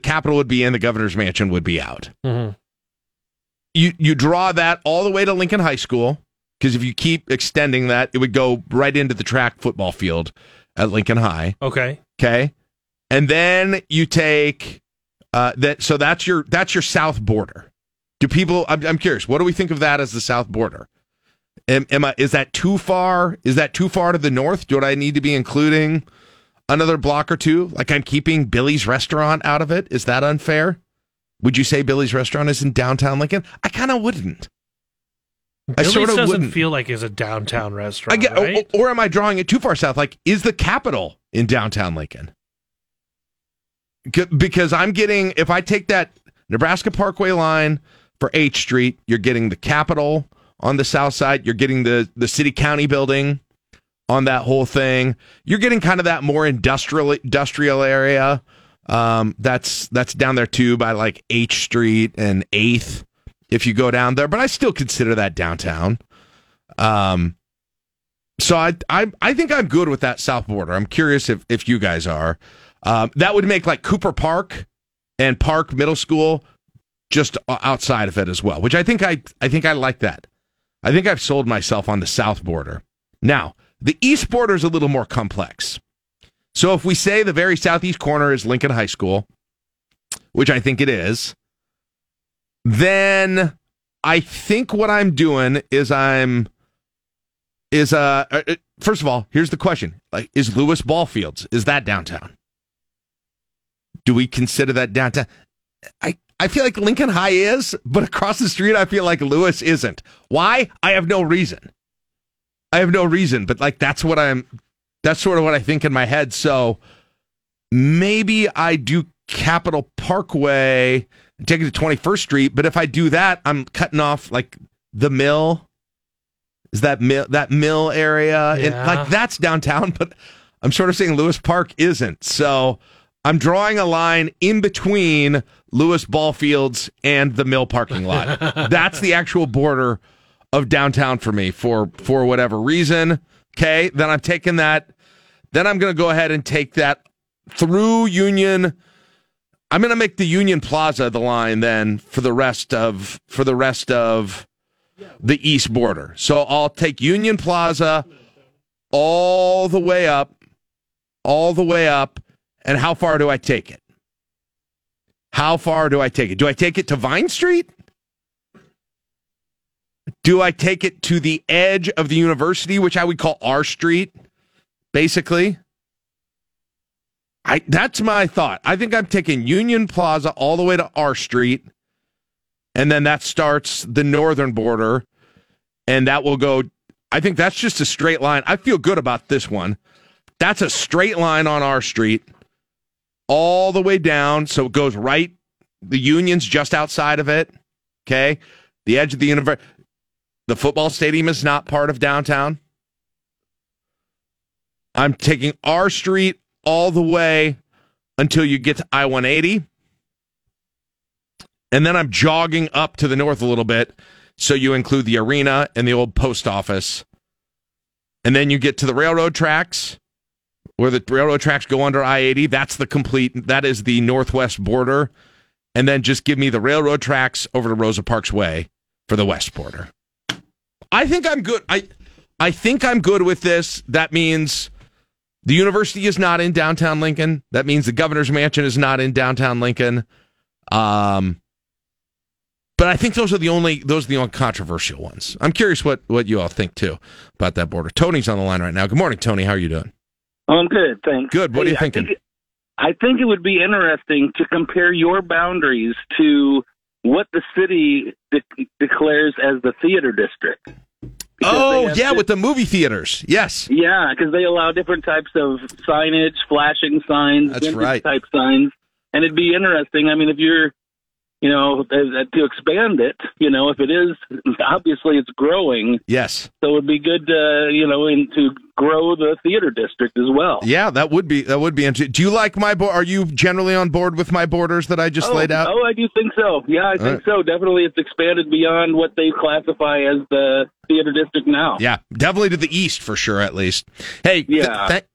capitol would be in, the governor's mansion would be out. Mm-hmm. You draw that all the way to Lincoln High School, because if you keep extending that, it would go right into the track football field at Lincoln High. Okay. Okay? And then you take... So that's your south border. Do people? I'm curious. What do we think of that as the south border? Is that too far? Is that too far to the north? Do I need to be including another block or two? Like I'm keeping Billy's Restaurant out of it. Is that unfair? Would you say Billy's Restaurant is in downtown Lincoln? I kind of wouldn't. Billy's doesn't feel like it's a downtown restaurant. Right? Or am I drawing it too far south? Like is the Capitol in downtown Lincoln? Because I'm getting, if I take that Nebraska Parkway line for H Street, you're getting the Capitol on the south side. You're getting the city-county building on that whole thing. You're getting kind of that more industrial area. That's down there, too, by like H Street and 8th if you go down there. But I still consider that downtown. So I think I'm good with that south border. I'm curious if you guys are. That would make like Cooper Park and Park Middle School just outside of it as well, which I think I like that. I think I've sold myself on the south border. Now, the east border is a little more complex. So if we say the very southeast corner is Lincoln High School, which I think it is, then I think what I'm doing is first of all, here's the question. Like, is Lewis Ball Fields, is that downtown? Do we consider that downtown? I feel like Lincoln High is, but across the street, I feel like Lewis isn't. Why? I have no reason. But like, that's sort of what I think in my head. So maybe I do Capitol Parkway and take it to 21st Street. But if I do that, I'm cutting off like the mill. Is that mill area? Yeah. And like, that's downtown, but I'm sort of saying Lewis Park isn't. So I'm drawing a line in between Lewis Ball Fields and the mill parking lot. That's the actual border of downtown for me for whatever reason. Okay, then I'm taking that. Then I'm going to go ahead and take that through Union. I'm going to make the Union Plaza the line then for the rest of the east border. So I'll take Union Plaza all the way up. And how far do I take it? Do I take it to Vine Street? Do I take it to the edge of the university, which I would call R Street, basically? That's my thought. I think I'm taking Union Plaza all the way to R Street, and then that starts the northern border, and that will go. I think that's just a straight line. I feel good about this one. That's a straight line on R Street all the way down, so it goes right. The Union's just outside of it, okay? The edge of the university. The football stadium is not part of downtown. I'm taking R Street all the way until you get to I-180. And then I'm jogging up to the north a little bit, so you include the arena and the old post office. And then you get to the railroad tracks, where the railroad tracks go under I-80. That is the northwest border. And then just give me the railroad tracks over to Rosa Parks Way for the west border. I think I'm good. I think I'm good with this. That means the university is not in downtown Lincoln. That means the governor's mansion is not in downtown Lincoln. But I think those are the only controversial ones. I'm curious what you all think too about that border. Tony's on the line right now. Good morning, Tony. How are you doing? I'm good, thanks. Good. What are you thinking? I think it would be interesting to compare your boundaries to what the city declares as the theater district. With the movie theaters. Yes. Yeah, because they allow different types of signage, flashing signs, type signs, and it'd be interesting. I mean, if you're, to expand it, if it is, obviously it's growing. Yes. So it would be good to, to grow the theater district as well. Yeah, that would be interesting. Do you like my board? Are you generally on board with my borders that I just laid out? Oh, I do think so. Yeah, I think so. Definitely it's expanded beyond what they classify as the theater district now. Yeah, definitely to the east for sure, at least. Hey,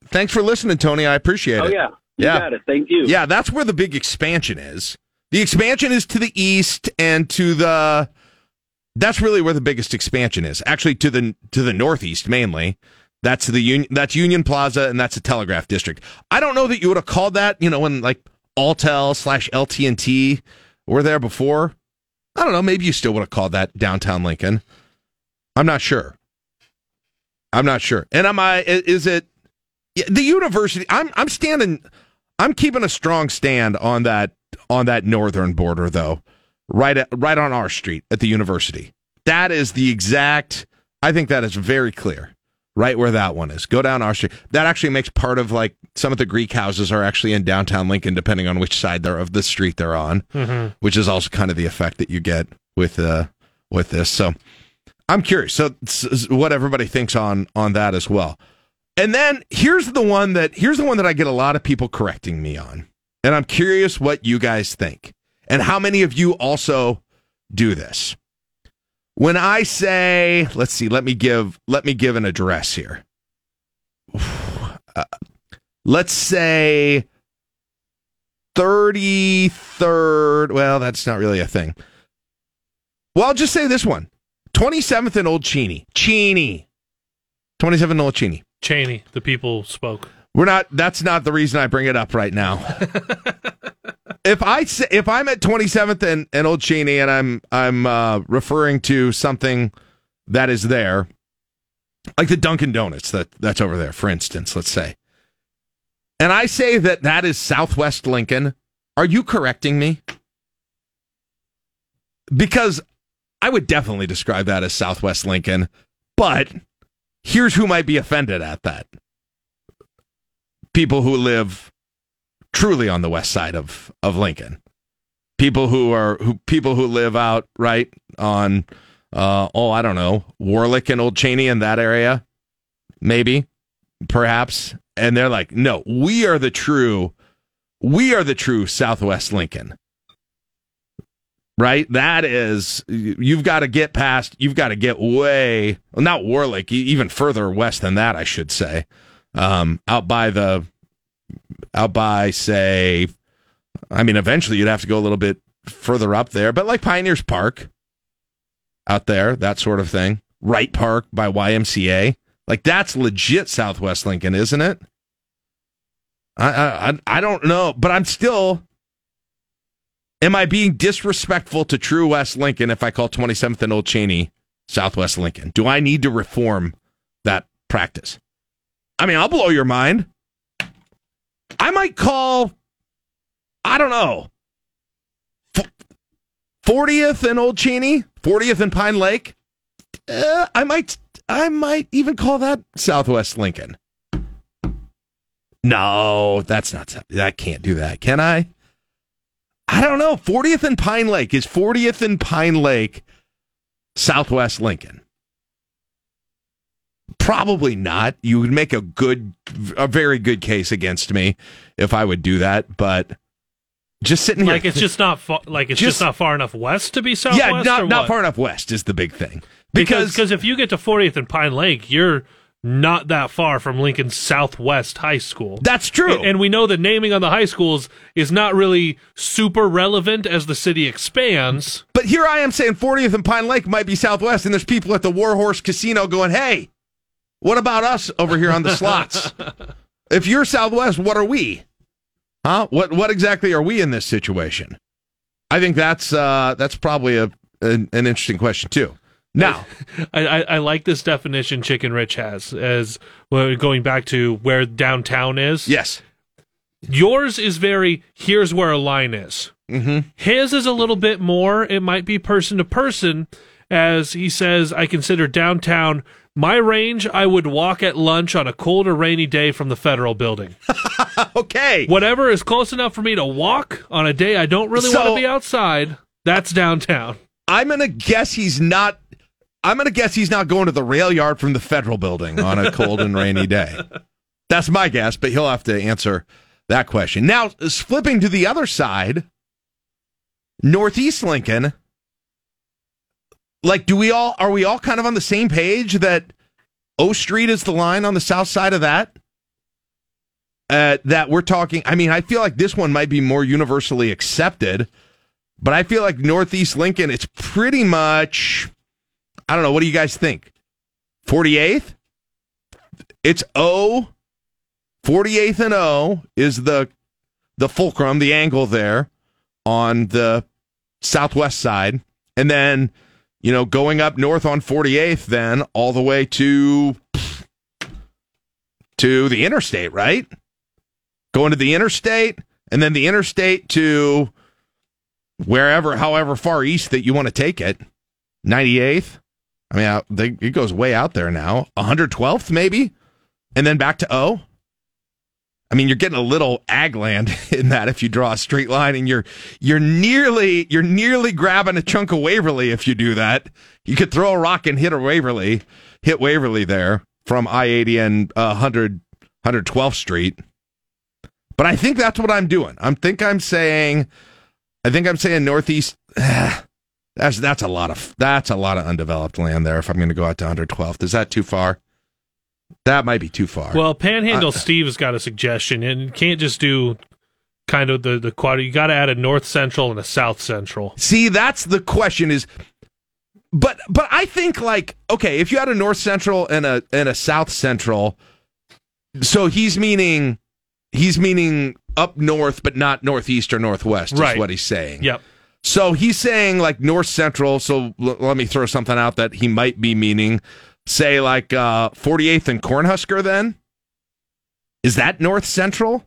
thanks for listening, Tony. I appreciate it. Oh, yeah. You got it. Thank you. Yeah, that's where the big expansion is. The expansion is to the east and that's really where the biggest expansion is. Actually, to the northeast mainly. That's that's Union Plaza and that's the Telegraph District. I don't know that you would have called that, when like Altel/LTNT were there before. I don't know, maybe you still would have called that downtown Lincoln. I'm not sure. And the university? I'm keeping a strong stand on that. On that northern border, though, right on R Street at the university. That is the exact, I think that is very clear, right where that one is. Go down R Street. That actually makes part of, like, some of the Greek houses are actually in downtown Lincoln, depending on which side of the street they're on, which is also kind of the effect that you get with this. So I'm curious. So what everybody thinks on that as well. And then here's the one that I get a lot of people correcting me on. And I'm curious what you guys think and how many of you also do this. When I say, let me give an address here. Let's say 33rd. Well, that's not really a thing. Well, I'll just say this one. 27th and Old Cheney. 27th and Old Cheney. Cheney. The people spoke. That's not the reason I bring it up right now. If I'm at 27th and Old Cheney and I'm referring to something that is there, like the Dunkin' Donuts that's over there, for instance, let's say, and I say that is Southwest Lincoln, are you correcting me? Because I would definitely describe that as Southwest Lincoln, but here's who might be offended at that. People who live truly on the west side of Lincoln, people who live out right on I don't know, Warlick and Old Cheney in that area, maybe, perhaps, and they're like, no, we are the true Southwest Lincoln, right? That is, you've got to get way, well, not Warlick, even further west than that, I should say. Out by the out by, say, I mean, eventually you'd have to go a little bit further up there, but like Pioneers Park out there, that sort of thing. Wright Park by YMCA. Like, that's legit Southwest Lincoln, isn't it? I don't know, but I'm still... Am I being disrespectful to true West Lincoln if I call 27th and Old Cheney Southwest Lincoln? Do I need to reform that practice? I mean, I'll blow your mind. I might call, I don't know, 40th and Old Cheney, 40th and Pine Lake. I might even call that Southwest Lincoln. No, that's not. I can't do that, can I? I don't know. 40th and Pine Lake. Is 40th and Pine Lake Southwest Lincoln? Probably not. You would make a very good case against me if I would do that, but just sitting here... Like it's just not not far enough west to be Southwest? Yeah, not far enough west is the big thing. Because if you get to 40th and Pine Lake, you're not that far from Lincoln Southwest High School. That's true. And we know that naming on the high schools is not really super relevant as the city expands. But here I am saying 40th and Pine Lake might be Southwest, and there's people at the Warhorse Casino going, hey, what about us over here on the slots? If you're Southwest, what are we? Huh? What exactly are we in this situation? I think that's probably an interesting question, too. Now, I like this definition Chicken Rich has as well, going back to where downtown is. Yes. Yours is very, here's where a line is. Mm-hmm. His is a little bit more, it might be person to person, as he says, I consider downtown my range, I would walk at lunch on a cold or rainy day from the Federal Building. Okay. Whatever is close enough for me to walk on a day I don't really want to be outside, that's downtown. I'm going to guess he's not going to the rail yard from the Federal Building on a cold and rainy day. That's my guess, but he'll have to answer that question. Now, flipping to the other side, Northeast Lincoln, like, are we all kind of on the same page that O Street is the line on the south side of that? That we're talking, I mean, I feel like this one might be more universally accepted, but I feel like Northeast Lincoln, it's pretty much... I don't know. What do you guys think? 48th? It's O. 48th and O is the fulcrum, the angle there on the southwest side. And then, you know, going up north on 48th then all the way to the interstate, right? Going to the interstate and then the interstate to wherever, however far east that you want to take it. 98th. I mean, it goes way out there now. 112th, maybe? And then back to O? I mean, you're getting a little ag land in that if you draw a straight line, and you're nearly grabbing a chunk of Waverly if you do that. You could throw a rock and hit Waverly there from I-80 and 112th Street. But I think that's what I'm doing. I think I'm saying Northeast... That's a lot of undeveloped land there. If I'm going to go out to 112th, is that too far? That might be too far. Well, Panhandle Steve's got a suggestion, and you can't just do kind of the quad. You got to add a north central and a south central. See, that's the question. But I think, like, okay, if you had a north central and a south central, so he's meaning up north, but not northeast or northwest. Right. Is what he's saying. Yep. So he's saying, like, north central, so let me throw something out that he might be meaning. Say, like, 48th and Cornhusker, then? Is that north central?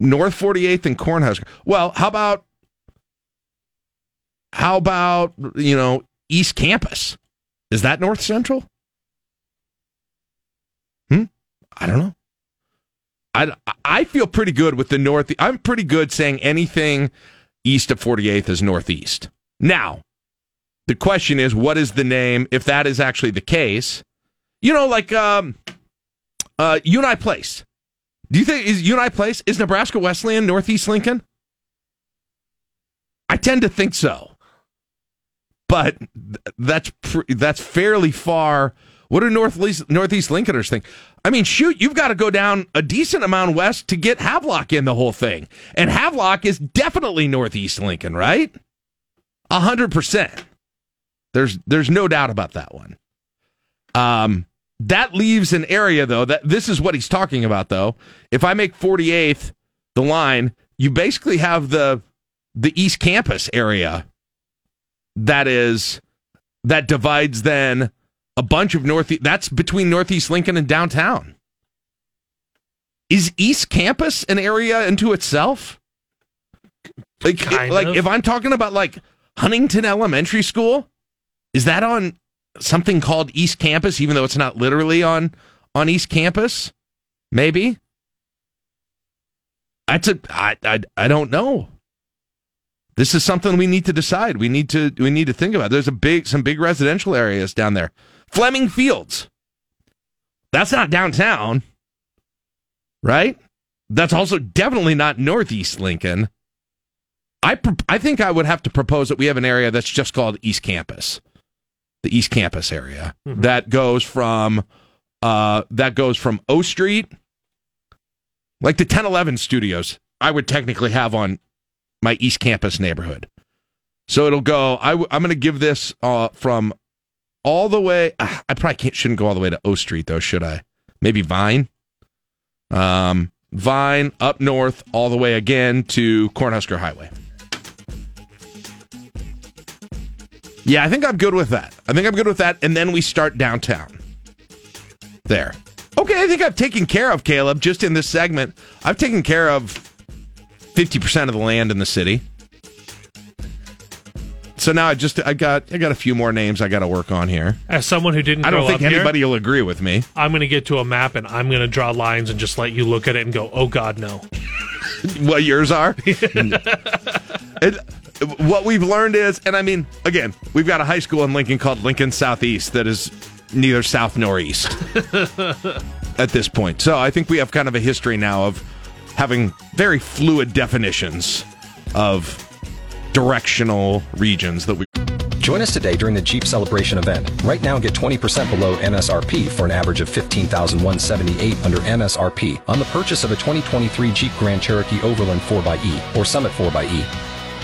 North 48th and Cornhusker. Well, how about, you know, East Campus? Is that north central? I don't know. I feel pretty good with the north. I'm pretty good saying anything... east of 48th is northeast. Now, the question is, what is the name, if that is actually the case? You know, like, Uni Place. Do you think, is Uni Place, is Nebraska Wesleyan Northeast Lincoln? I tend to think so. But that's fairly far What do Northeast Lincolners think? I mean, shoot, you've got to go down a decent amount west to get Havelock in the whole thing. And Havelock is definitely Northeast Lincoln, right? 100%. There's no doubt about that one. That leaves an area, though, that this is what he's talking about, though. If I make 48th the line, you basically have the East Campus area that divides then a bunch of Northeast. That's between Northeast Lincoln and downtown. Is East Campus an area into itself? Like if I'm talking about like Huntington Elementary School, is that on something called East Campus, even though it's not literally on East Campus? Maybe. I don't know. This is something we need to decide. We need to think about. There's some big residential areas down there. Fleming Fields. That's not downtown, right? That's also definitely not Northeast Lincoln. I think I would have to propose that we have an area that's just called East Campus, the East Campus area that goes from O Street, like the 1011 studios. I would technically have on my East Campus neighborhood. So it'll go, I'm going to give this from all the way, I probably shouldn't go all the way to O Street, though, should I? Maybe Vine? Vine, up north, all the way again to Cornhusker Highway. Yeah, I think I'm good with that. And then we start downtown. There. Okay, I think I've taken care of, Caleb, just in this segment. I've taken care of 50% of the land in the city. So now I got a few more names I got to work on here. As someone who didn't, I don't think anybody will agree with me. I'm going to get to a map and I'm going to draw lines and just let you look at it and go, "Oh God, no." What yours are? What we've learned is, and I mean, again, we've got a high school in Lincoln called Lincoln Southeast that is neither south nor east at this point. So I think we have kind of a history now of having very fluid definitions of directional regions that we... Join us today during the Jeep Celebration event. Right now, get 20% below MSRP for an average of $15,178 under MSRP on the purchase of a 2023 Jeep Grand Cherokee Overland 4xe or Summit 4xe.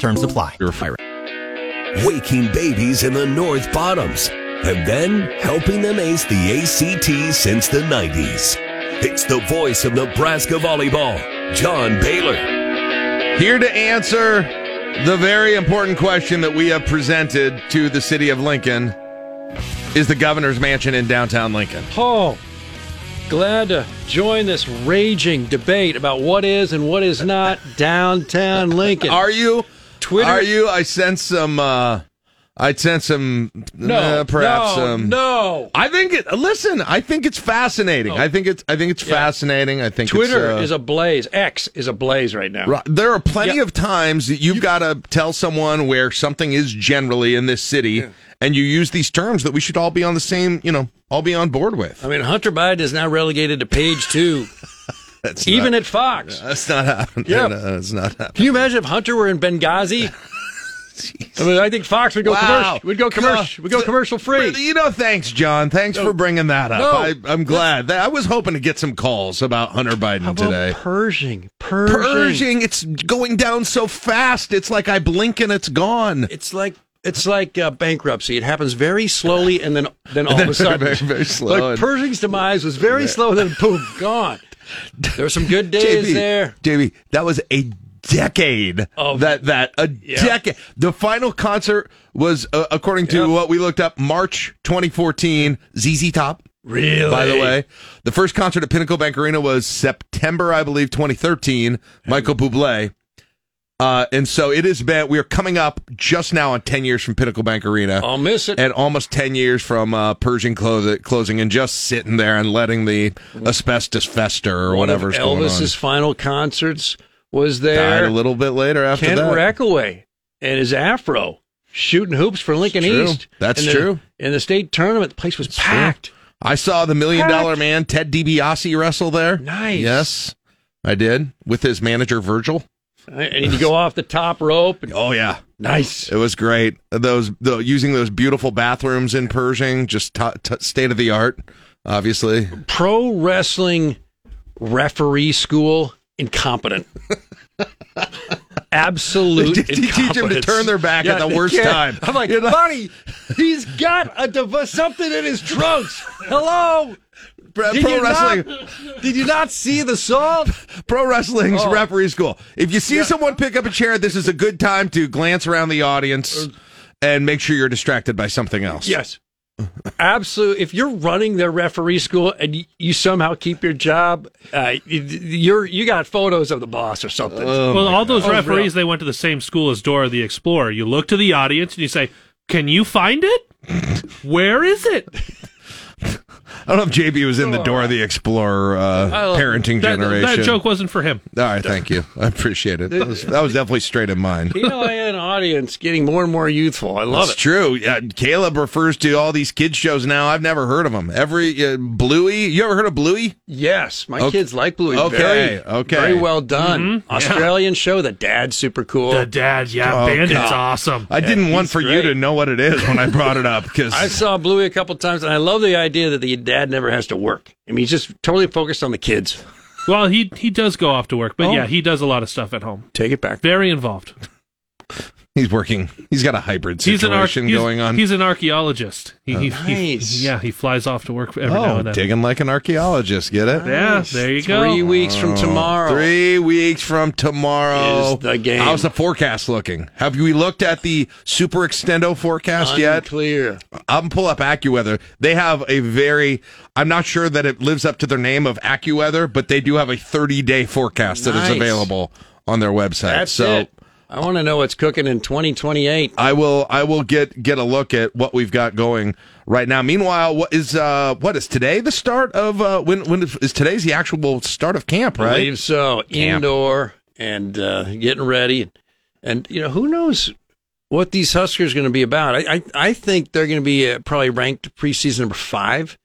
Terms apply. You're fired. Waking babies in the North Bottoms and then helping them ace the ACT since the 90s. It's the voice of Nebraska volleyball, John Baylor. Here to answer the very important question that we have presented to the city of Lincoln is the governor's mansion in downtown Lincoln. Oh, glad to join this raging debate about what is and what is not downtown Lincoln. Are you? Twitter? Are you? I sense some... I'd send some, No. I think it's fascinating. Oh. I think it's fascinating. I think Twitter is ablaze. X is ablaze right now. Right. There are plenty of times that you've got to tell someone where something is generally in this city, and you use these terms that we should all be on the same, all be on board with. I mean, Hunter Biden is now relegated to page 2. That's even at Fox. That's not happening. Yep. No, that's not happening. Can you imagine if Hunter were in Benghazi? Jeez. I mean, I think Fox would go commercial. We'd go commercial free. Thanks, John. Thanks for bringing that up. I'm glad. I was hoping to get some calls about Hunter Biden today. Pershing. It's going down so fast. It's like I blink and it's gone. It's like bankruptcy. It happens very slowly and then all of a sudden, very, very slow. Like Pershing's demise was very slow, and then boom, gone. There were some good days there. JB, that was a decade. Decade. The final concert was, according to what we looked up, March 2014, ZZ Top. Really? By the way, the first concert at Pinnacle Bank Arena was September, I believe, 2013, Michael Bublé. And so it has been, we are coming up just now on 10 years from Pinnacle Bank Arena. I'll miss it. And almost 10 years from Pershing closing and just sitting there and letting the asbestos fester or whatever's going on. Elvis's final concerts was there. Died a little bit later after Ken that. Ken Rackaway and his afro shooting hoops for Lincoln East. That's true. In the state tournament, the place was packed. True. I saw the $1 Million Man, Ted DiBiase, wrestle there. Nice. Yes, I did. With his manager, Virgil. And you go off the top rope. Oh, yeah. Nice. It was great. Using those beautiful bathrooms in Pershing, just state of the art, obviously. Pro wrestling referee school, incompetent. Absolute incompetence. Teach them to turn their back at the worst time. I'm like, buddy, he's got something in his trunks. Hello? Did you not see the salt? Pro wrestling's referee school. If you see someone pick up a chair, this is a good time to glance around the audience and make sure you're distracted by something else. Yes. Absolutely. If you're running their referee school and you somehow keep your job, you got photos of the boss or something. Oh, well, all those referees, they went to the same school as Dora the Explorer. You look to the audience and you say, "Can you find it? Where is it?" I don't know if JB was in the Dora the Explorer parenting generation. That joke wasn't for him. All right, thank you. I appreciate it. That was definitely straight in mind. KLIN audience getting more and more youthful. I love it. That's true. Caleb refers to all these kids shows now. I've never heard of them. Bluey. You ever heard of Bluey? Yes. My kids like Bluey. Okay. Very well done. Mm-hmm. Australian show. The dad's super cool. The dad, Bandit's awesome. I didn't want for you to know what it is when I brought it up. Cause I saw Bluey a couple times, and I love the idea that the dad never has to work. I mean, he's just totally focused on the kids. Well, he does go off to work, but he does a lot of stuff at home. Take it back. Very involved. He's working. He's got a hybrid situation going on. He's an archaeologist. Nice. He flies off to work every now and then. Digging like an archaeologist. Get it? Nice. Yeah, there you go. 3 weeks from tomorrow. 3 weeks from tomorrow is the game. How's the forecast looking? Have we looked at the Super Extendo forecast yet? Unclear. I'm pull up AccuWeather. They have a very... I'm not sure that it lives up to their name of AccuWeather, but they do have a 30-day forecast that is available on their website. That's it. I want to know what's cooking in 2028. I will get a look at what we've got going right now. Meanwhile, what is today the start of when is today's the actual start of camp, right? I believe so. Camp. Indoor and getting ready. And who knows what these Huskers are going to be about. I think they're going to be probably ranked preseason number 5,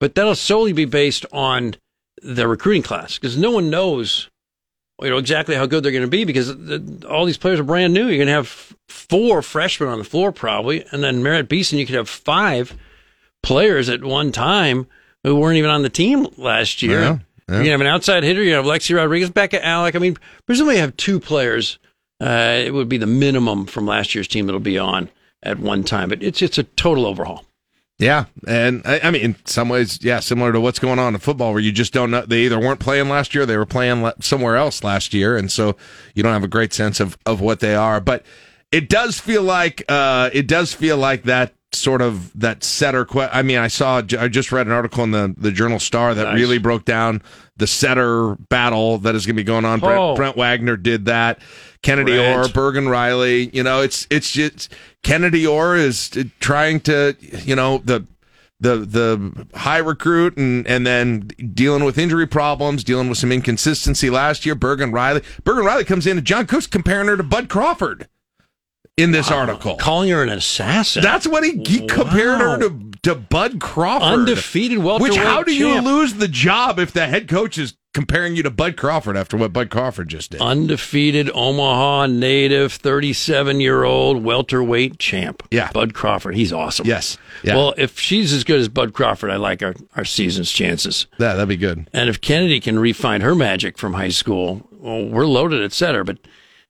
but that'll solely be based on the recruiting class because no one knows exactly how good they're going to be because all these players are brand new. You're going to have 4 freshmen on the floor probably, and then Merritt Beeson, you could have 5 players at one time who weren't even on the team last year. Yeah, yeah. You're going to have an outside hitter. You're going to have Lexi Rodriguez, Becca Alec. I mean, presumably you have 2 players. It would be the minimum from last year's team that'll be on at one time. But it's a total overhaul. Yeah, and I mean, in some ways, similar to what's going on in football, where you just don't know. They either weren't playing last year, they were playing somewhere else last year, and so you don't have a great sense of what they are. But it does feel like that sort of that setter. I mean, I just read an article in the Journal Star that really broke down the setter battle that is going to be going on. Brent Wagner did that. Kennedy Orr, Bergen Riley, it's just Kennedy Orr is trying to, the high recruit and then dealing with injury problems, dealing with some inconsistency last year. Bergen Riley comes in and John Cook's comparing her to Bud Crawford in this article. Calling her an assassin. That's what he compared her to Bud Crawford. Undefeated welterweight champ. Which, how do you lose the job if the head coach is comparing you to Bud Crawford after what Bud Crawford just did? Undefeated Omaha native, 37-year-old welterweight champ. Yeah. Bud Crawford. He's awesome. Yes. Yeah. Well, if she's as good as Bud Crawford, I like our season's chances. Yeah, that'd be good. And if Kennedy can refine her magic from high school, well, we're loaded at setter, but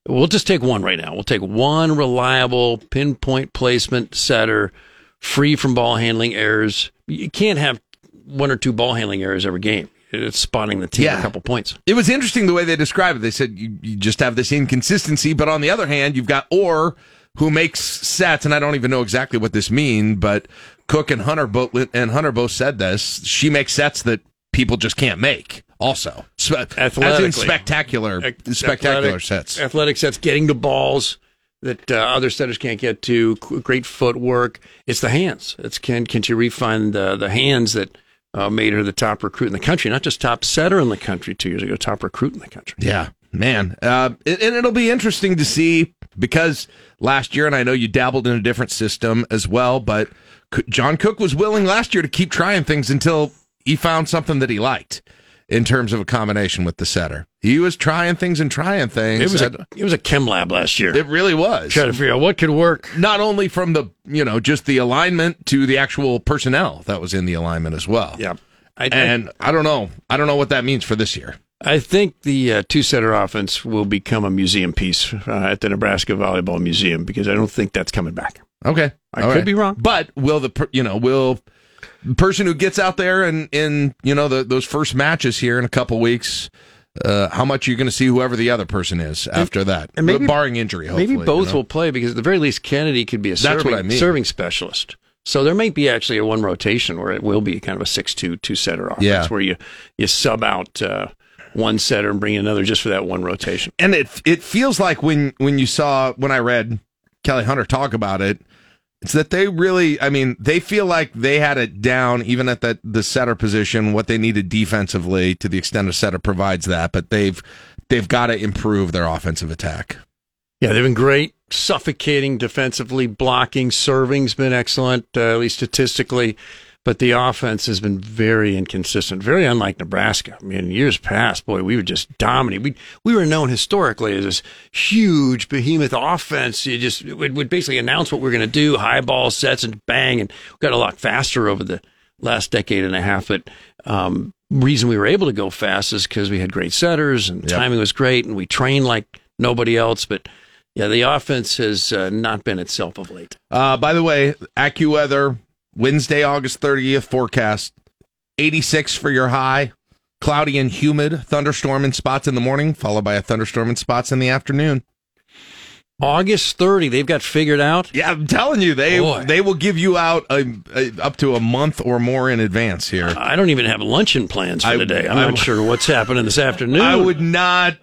we'll just take one right now. We'll take one reliable pinpoint placement setter, free from ball handling errors. You can't have one or two ball handling errors every game. spotting the team a couple points. It was interesting the way they described it. They said you just have this inconsistency, but on the other hand, you've got Orr, who makes sets, and I don't even know exactly what this means, but Cook and Hunter both said this. She makes sets that people just can't make. Also, as in spectacular sets. Athletic sets, getting to balls that other setters can't get to. Great footwork. It's the hands. It's can she refine the hands that made her the top recruit in the country? Not just top setter in the country 2 years ago, top recruit in the country. Yeah, man. And it'll be interesting to see because last year, and I know you dabbled in a different system as well, but John Cook was willing last year to keep trying things until he found something that he liked. In terms of a combination with the setter, he was trying things. It was a chem lab last year. It really was. Trying to figure out what could work, not only from the just the alignment to the actual personnel that was in the alignment as well. Yeah, I don't know what that means for this year. I think the two-setter offense will become a museum piece at the Nebraska Volleyball Museum because I don't think that's coming back. Okay, I could be wrong, but will the person who gets out there and those first matches here in a couple weeks, how much you're going to see whoever the other person is after that, and maybe, barring injury, hopefully. Maybe both will play because at the very least Kennedy could be a serving specialist. So there might be actually a one rotation where it will be kind of a 6-2 two-setter offense where you sub out one setter and bring in another just for that one rotation. And it feels like when I read Kelly Hunter talk about it, it's that they really, they feel like they had it down even at the setter position, what they needed defensively to the extent a setter provides that, but they've got to improve their offensive attack. Yeah, they've been great, suffocating defensively, blocking, serving's been excellent, at least statistically, but the offense has been very inconsistent, very unlike Nebraska. Years past, boy, we were just dominant. We were known historically as this huge behemoth offense. It would basically announce what we're going to do, high ball sets and bang, and we got a lot faster over the last decade and a half, but reason we were able to go fast is because we had great setters and timing was great, and we trained like nobody else, but yeah, the offense has not been itself of late. By the way, AccuWeather, Wednesday, August 30th, forecast, 86 for your high, cloudy and humid, thunderstorm in spots in the morning, followed by a thunderstorm in spots in the afternoon. August 30, they've got figured out? Yeah, I'm telling you, they will give you out up to a month or more in advance here. I don't even have luncheon plans for today. I'm not sure what's happening this afternoon. I would not.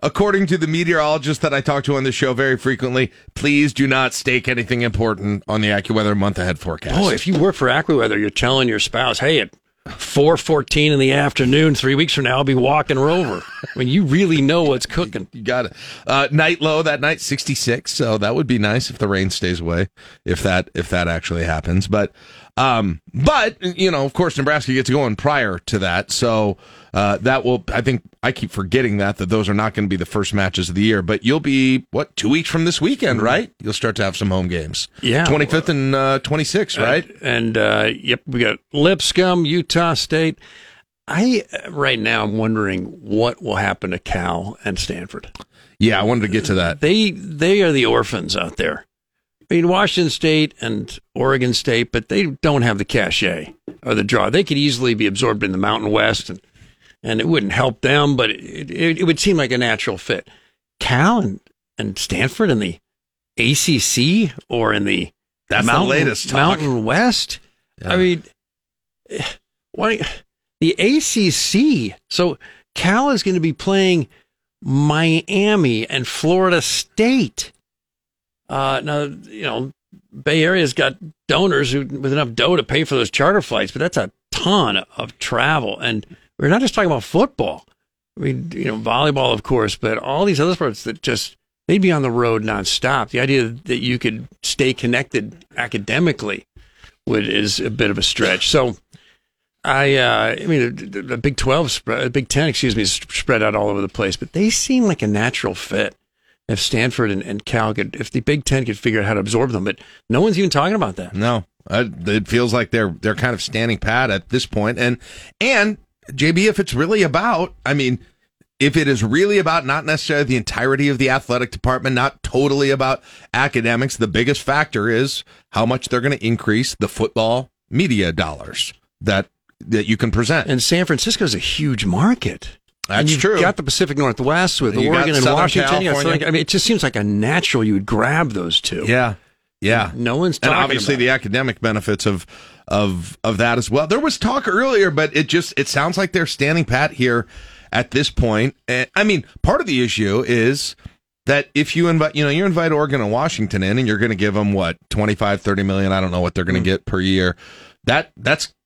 According to the meteorologist that I talk to on this show very frequently, please do not stake anything important on the AccuWeather month ahead forecast. Oh, if you work for AccuWeather, you're telling your spouse, hey, at 4:14 in the afternoon, 3 weeks from now, I'll be walking her over. You really know what's cooking. You got it. Night low that night, 66. So that would be nice if the rain stays away, if that actually happens. But of course, Nebraska gets going prior to that. So that will, I think, I keep forgetting that those are not going to be the first matches of the year. But you'll be, 2 weeks from this weekend, right? You'll start to have some home games. Yeah. 25th and 26th, right? And we got Lipscomb, Utah State. Right now, I'm wondering what will happen to Cal and Stanford. Yeah, I wanted to get to that. They are the orphans out there. Washington State and Oregon State, but they don't have the cachet or the draw. They could easily be absorbed in the Mountain West, and it wouldn't help them, but it would seem like a natural fit. Cal and Stanford in the ACC or in the Mountain West? Yeah. Why the ACC? So Cal is going to be playing Miami and Florida State. Now, Bay Area's got donors with enough dough to pay for those charter flights, but that's a ton of travel. And we're not just talking about football. Volleyball, of course, but all these other sports that they'd be on the road nonstop. The idea that you could stay connected academically is a bit of a stretch. So, the Big 12 spread, Big 10, spread out all over the place, but they seem like a natural fit. If Stanford and Cal if the Big Ten could figure out how to absorb them, but no one's even talking about that. No, it feels like they're kind of standing pat at this point. And JB, if it's really about, if it is really about not necessarily the entirety of the athletic department, not totally about academics, the biggest factor is how much they're going to increase the football media dollars that that you can present. And San Francisco is a huge market. That's true. You've got the Pacific Northwest with Oregon and Washington. I mean, it just seems like a natural you would grab those two. Yeah. Yeah. No one's talking about it. And obviously the academic benefits of that as well. There was talk earlier, but it sounds like they're standing pat here at this point. And, I mean, part of the issue is that if you invite, you invite Oregon and Washington in, and you're going to give them what, 25, 30 million, I don't know what they're going to get per year. That's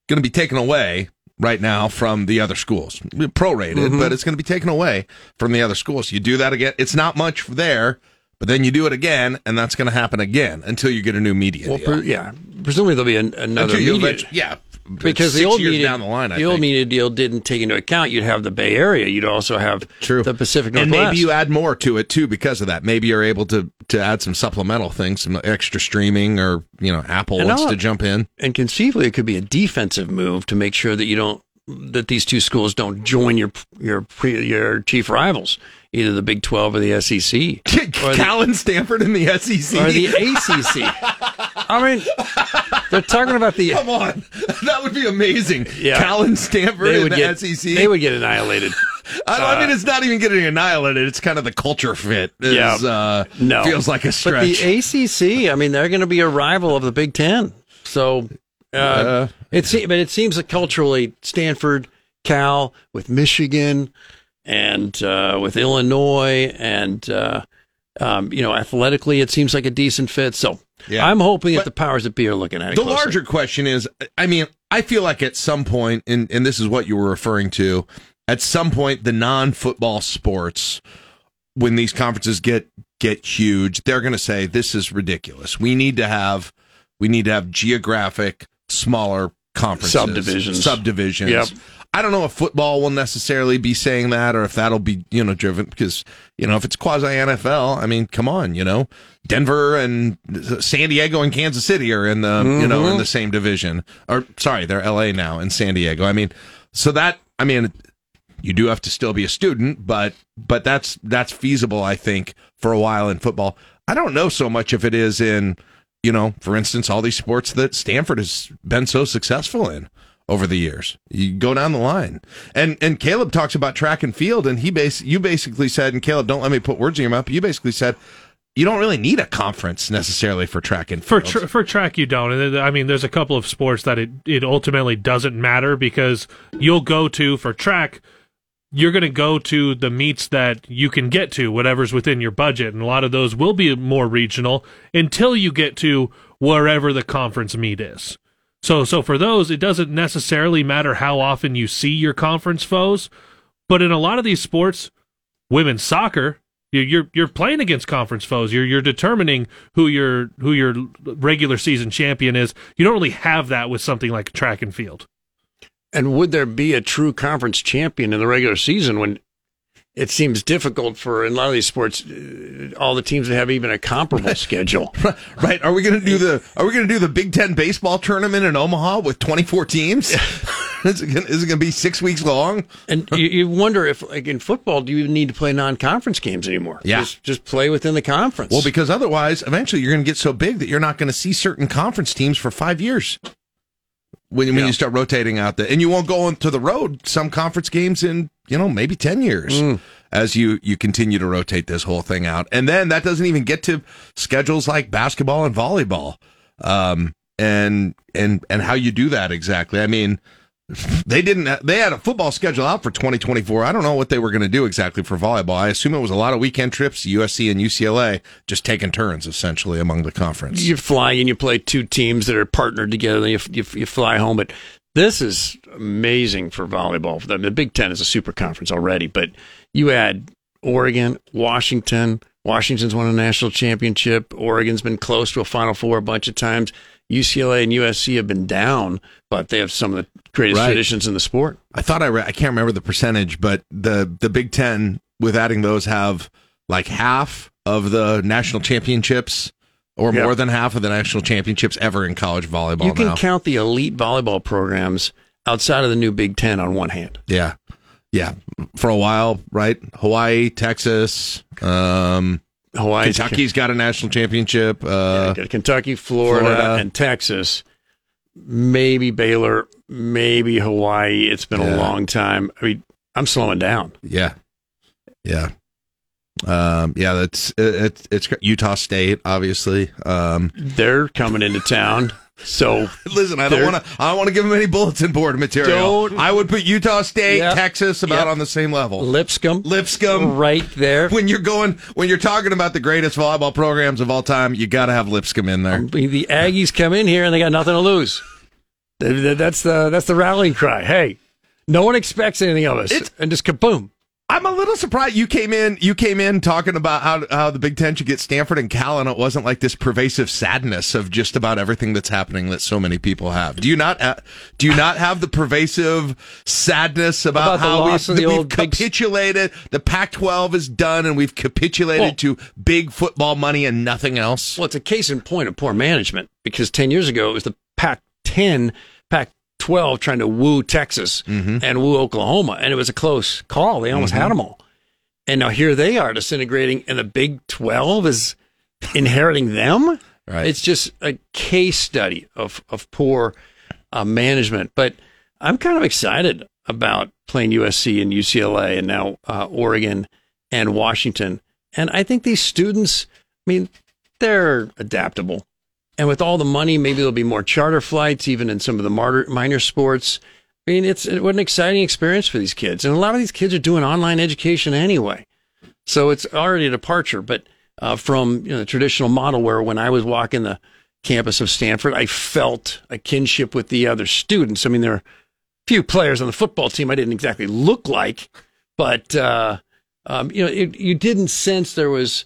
going to be taken away right now from the other schools. Prorated, but it's going to be taken away from the other schools. You do that again, it's not much there. But then you do it again, and that's going to happen again until you get a new media deal. Presumably there'll be another media deal. Yeah, because the old media deal didn't take into account you'd have the Bay Area. You'd also have the Pacific Northwest. And maybe you add more to it, too, because of that. Maybe you're able to add some supplemental things, some extra streaming, or Apple wants to jump in. And conceivably, it could be a defensive move to make sure that that these two schools don't join your chief rivals, either the Big 12 or the SEC. Cal and Stanford and the SEC. Or the ACC. I mean, they're talking about the... Come on. That would be amazing. Yeah. Cal and Stanford and SEC. They would get annihilated. I mean, it's not even getting annihilated. It's kind of the culture fit. No. Feels like a stretch. But the ACC, I mean, they're going to be a rival of the Big 10. So... it seems that culturally, Stanford, Cal, with Michigan, and with Illinois, and athletically, it seems like a decent fit. So I'm hoping that the powers that be are looking at it. The larger question is, I mean, I feel like at some point, and this is what you were referring to, at some point, the non-football sports, when these conferences get huge, they're going to say this is ridiculous. We need to have geographic, smaller conferences. Subdivisions. Yep. I don't know if football will necessarily be saying that or if that'll be, driven because, if it's quasi-NFL, I mean, come on, Denver and San Diego and Kansas City are in the, in the same division. Or, sorry, they're L.A. now and San Diego. I mean, you do have to still be a student, but that's feasible, I think, for a while in football. I don't know so much if it is in... for instance, all these sports that Stanford has been so successful in over the years. You go down the line. And Caleb talks about track and field, and you basically said, and Caleb, don't let me put words in your mouth, but you basically said, you don't really need a conference necessarily for track and field. For track, you don't. I mean, there's a couple of sports that it ultimately doesn't matter because you're going to go to the meets that you can get to, whatever's within your budget, and a lot of those will be more regional until you get to wherever the conference meet is. So for those, it doesn't necessarily matter how often you see your conference foes, but in a lot of these sports, women's soccer, you're playing against conference foes. You're determining who your regular season champion is. You don't really have that with something like track and field. And would there be a true conference champion in the regular season when it seems difficult for, in a lot of these sports, all the teams that have even a comparable schedule? Right? Are we going to do the Big Ten baseball tournament in Omaha with 24 teams? Is it going to be 6 weeks long? And you wonder if, like in football, do you need to play non-conference games anymore? Yeah. Just play within the conference. Well, because otherwise, eventually you're going to get so big that you're not going to see certain conference teams for 5 years. When you start rotating out there, and you won't go into the road some conference games in, maybe 10 years as you continue to rotate this whole thing out. And then that doesn't even get to schedules like basketball and volleyball and how you do that exactly. I mean, they had a football schedule out for 2024. I don't know what they were going to do exactly for volleyball. I assume it was a lot of weekend trips, USC and UCLA, just taking turns, essentially, among the conference. You fly and you play two teams that are partnered together, and you fly home. But this is amazing for volleyball. For them. The Big Ten is a super conference already, but you add Oregon, Washington. Washington's won a national championship. Oregon's been close to a Final Four a bunch of times. UCLA and USC have been down, but they have some of the greatest traditions in the sport. I thought I can't remember the percentage, but the Big Ten, with adding those, have like half of the national championships or more than half of the national championships ever in college volleyball. You can count the elite volleyball programs outside of the new Big Ten on one hand. Yeah. Yeah. For a while, right? Hawaii, Texas, Kentucky's got a national championship. Kentucky, Florida, and Texas. Maybe Baylor, maybe Hawaii. It's been a long time. I mean, I'm slowing down. Yeah. Yeah. It's Utah State, obviously. They're coming into town. So listen, I don't want to give them any bulletin board material. I would put Utah State, Texas about on the same level. Lipscomb right there. When you're talking about the greatest volleyball programs of all time, you got to have Lipscomb in there. The Aggies come in here and they got nothing to lose. That's the rallying cry. Hey, no one expects anything of us. And just kaboom. I'm a little surprised you came in talking about how the Big Ten should get Stanford and Cal, and it wasn't like this pervasive sadness of just about everything that's happening that so many people have. Do you not have the pervasive sadness about how we've capitulated? The Pac-12 is done, and we've capitulated to big football money and nothing else. Well, it's a case in point of poor management, because 10 years ago it was the Pac-10, Pac-12 trying to woo Texas and woo Oklahoma, and it was a close call. They almost had them all, and now here they are disintegrating, and the Big 12 is inheriting them. Right. It's just a case study of poor management. But I'm kind of excited about playing USC and UCLA, and now Oregon and Washington. And I think these students, I mean, they're adaptable. And with all the money, maybe there'll be more charter flights, even in some of the minor sports. I mean, what an exciting experience for these kids. And a lot of these kids are doing online education anyway. So it's already a departure. But from the traditional model where when I was walking the campus of Stanford, I felt a kinship with the other students. I mean, there are few players on the football team I didn't exactly look like. But, you didn't sense there was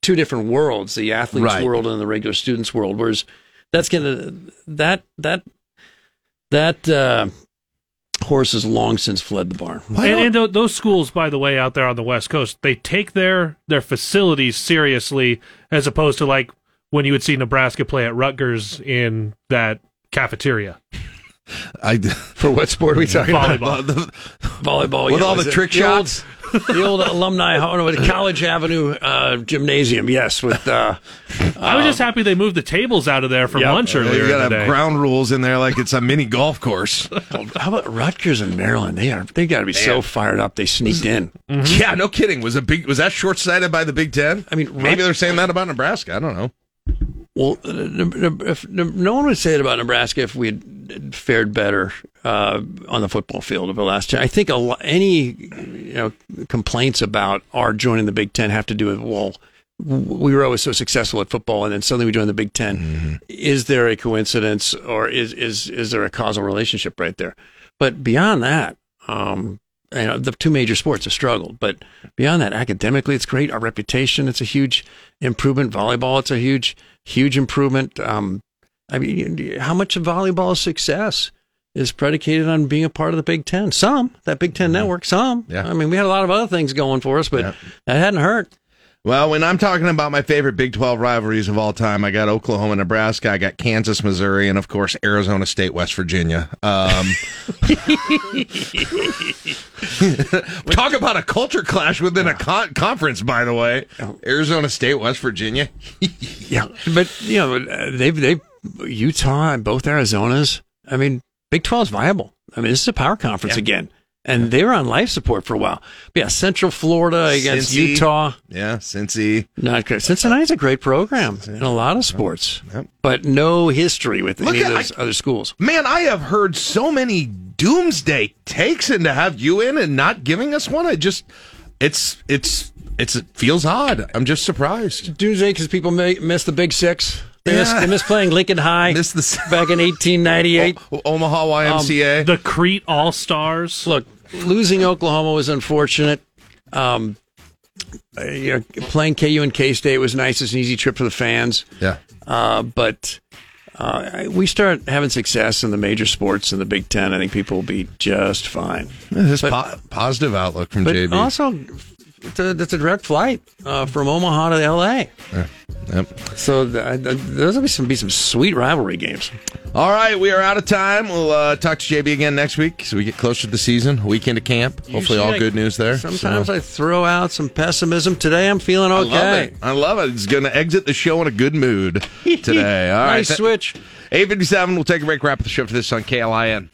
two different worlds, the athletes' world and the regular students' world, whereas that's that horse has long since fled the barn. And those schools, by the way, out there on the West Coast, they take their facilities seriously, as opposed to like when you would see Nebraska play at Rutgers in that cafeteria. For what sport are we talking about? Volleyball. With all the trick shots? The old alumni, College Avenue gymnasium, yes. With I was just happy they moved the tables out of there for lunch earlier. You got to have ground rules in there like it's a mini golf course. How about Rutgers and Maryland? They got to be so fired up they sneaked in. Mm-hmm. Yeah, no kidding. Was that short sighted by the Big Ten? I mean, maybe they're saying that about Nebraska. I don't know. Well, no one would say it about Nebraska if we had fared better on the football field over the last year. I think any complaints about our joining the Big Ten have to do with, we were always so successful at football, and then suddenly we joined the Big Ten. Mm-hmm. Is there a coincidence, or is there a causal relationship right there? But beyond that, the two major sports have struggled, but beyond that, academically, it's great. Our reputation, it's a huge improvement. Volleyball, it's a huge improvement. I mean, how much of volleyball's success is predicated on being a part of the Big Ten? Some, that Big Ten network, some. Yeah. I mean, we had a lot of other things going for us, but that hadn't hurt. Well, when I'm talking about my favorite Big 12 rivalries of all time, I got Oklahoma, Nebraska, I got Kansas, Missouri, and, of course, Arizona State, West Virginia. Talk about a culture clash within a conference, by the way. Arizona State, West Virginia. But, they've Utah and both Arizonas. I mean, Big 12 is viable. I mean, this is a power conference again. And they were on life support for a while. But Central Florida against Utah. Yeah, Cincy. Not great. Cincinnati's a great program in a lot of sports, but no history with any of those other schools. Man, I have heard so many doomsday takes, and to have you in and not giving us one, it feels odd. I'm just surprised. Doomsday because people miss the Big Six. They miss playing Lincoln High back in 1898. Omaha YMCA. The Crete All-Stars. Look, losing Oklahoma was unfortunate. Playing KU and K-State was nice. It's an easy trip for the fans. Yeah. But we start having success in the major sports in the Big Ten. I think people will be just fine. This positive outlook from JB. But also, that's a direct flight from Omaha to L.A. Yeah. Yep. So those will be some sweet rivalry games. All right, we are out of time. We'll talk to JB again next week as we get closer to the season, weekend of camp. Hopefully all good news there. Sometimes I throw out some pessimism. Today I'm feeling okay. I love it. It's going to exit the show in a good mood today. All right, nice switch. 8:57, we'll take a break, wrap up the show for this on KLIN.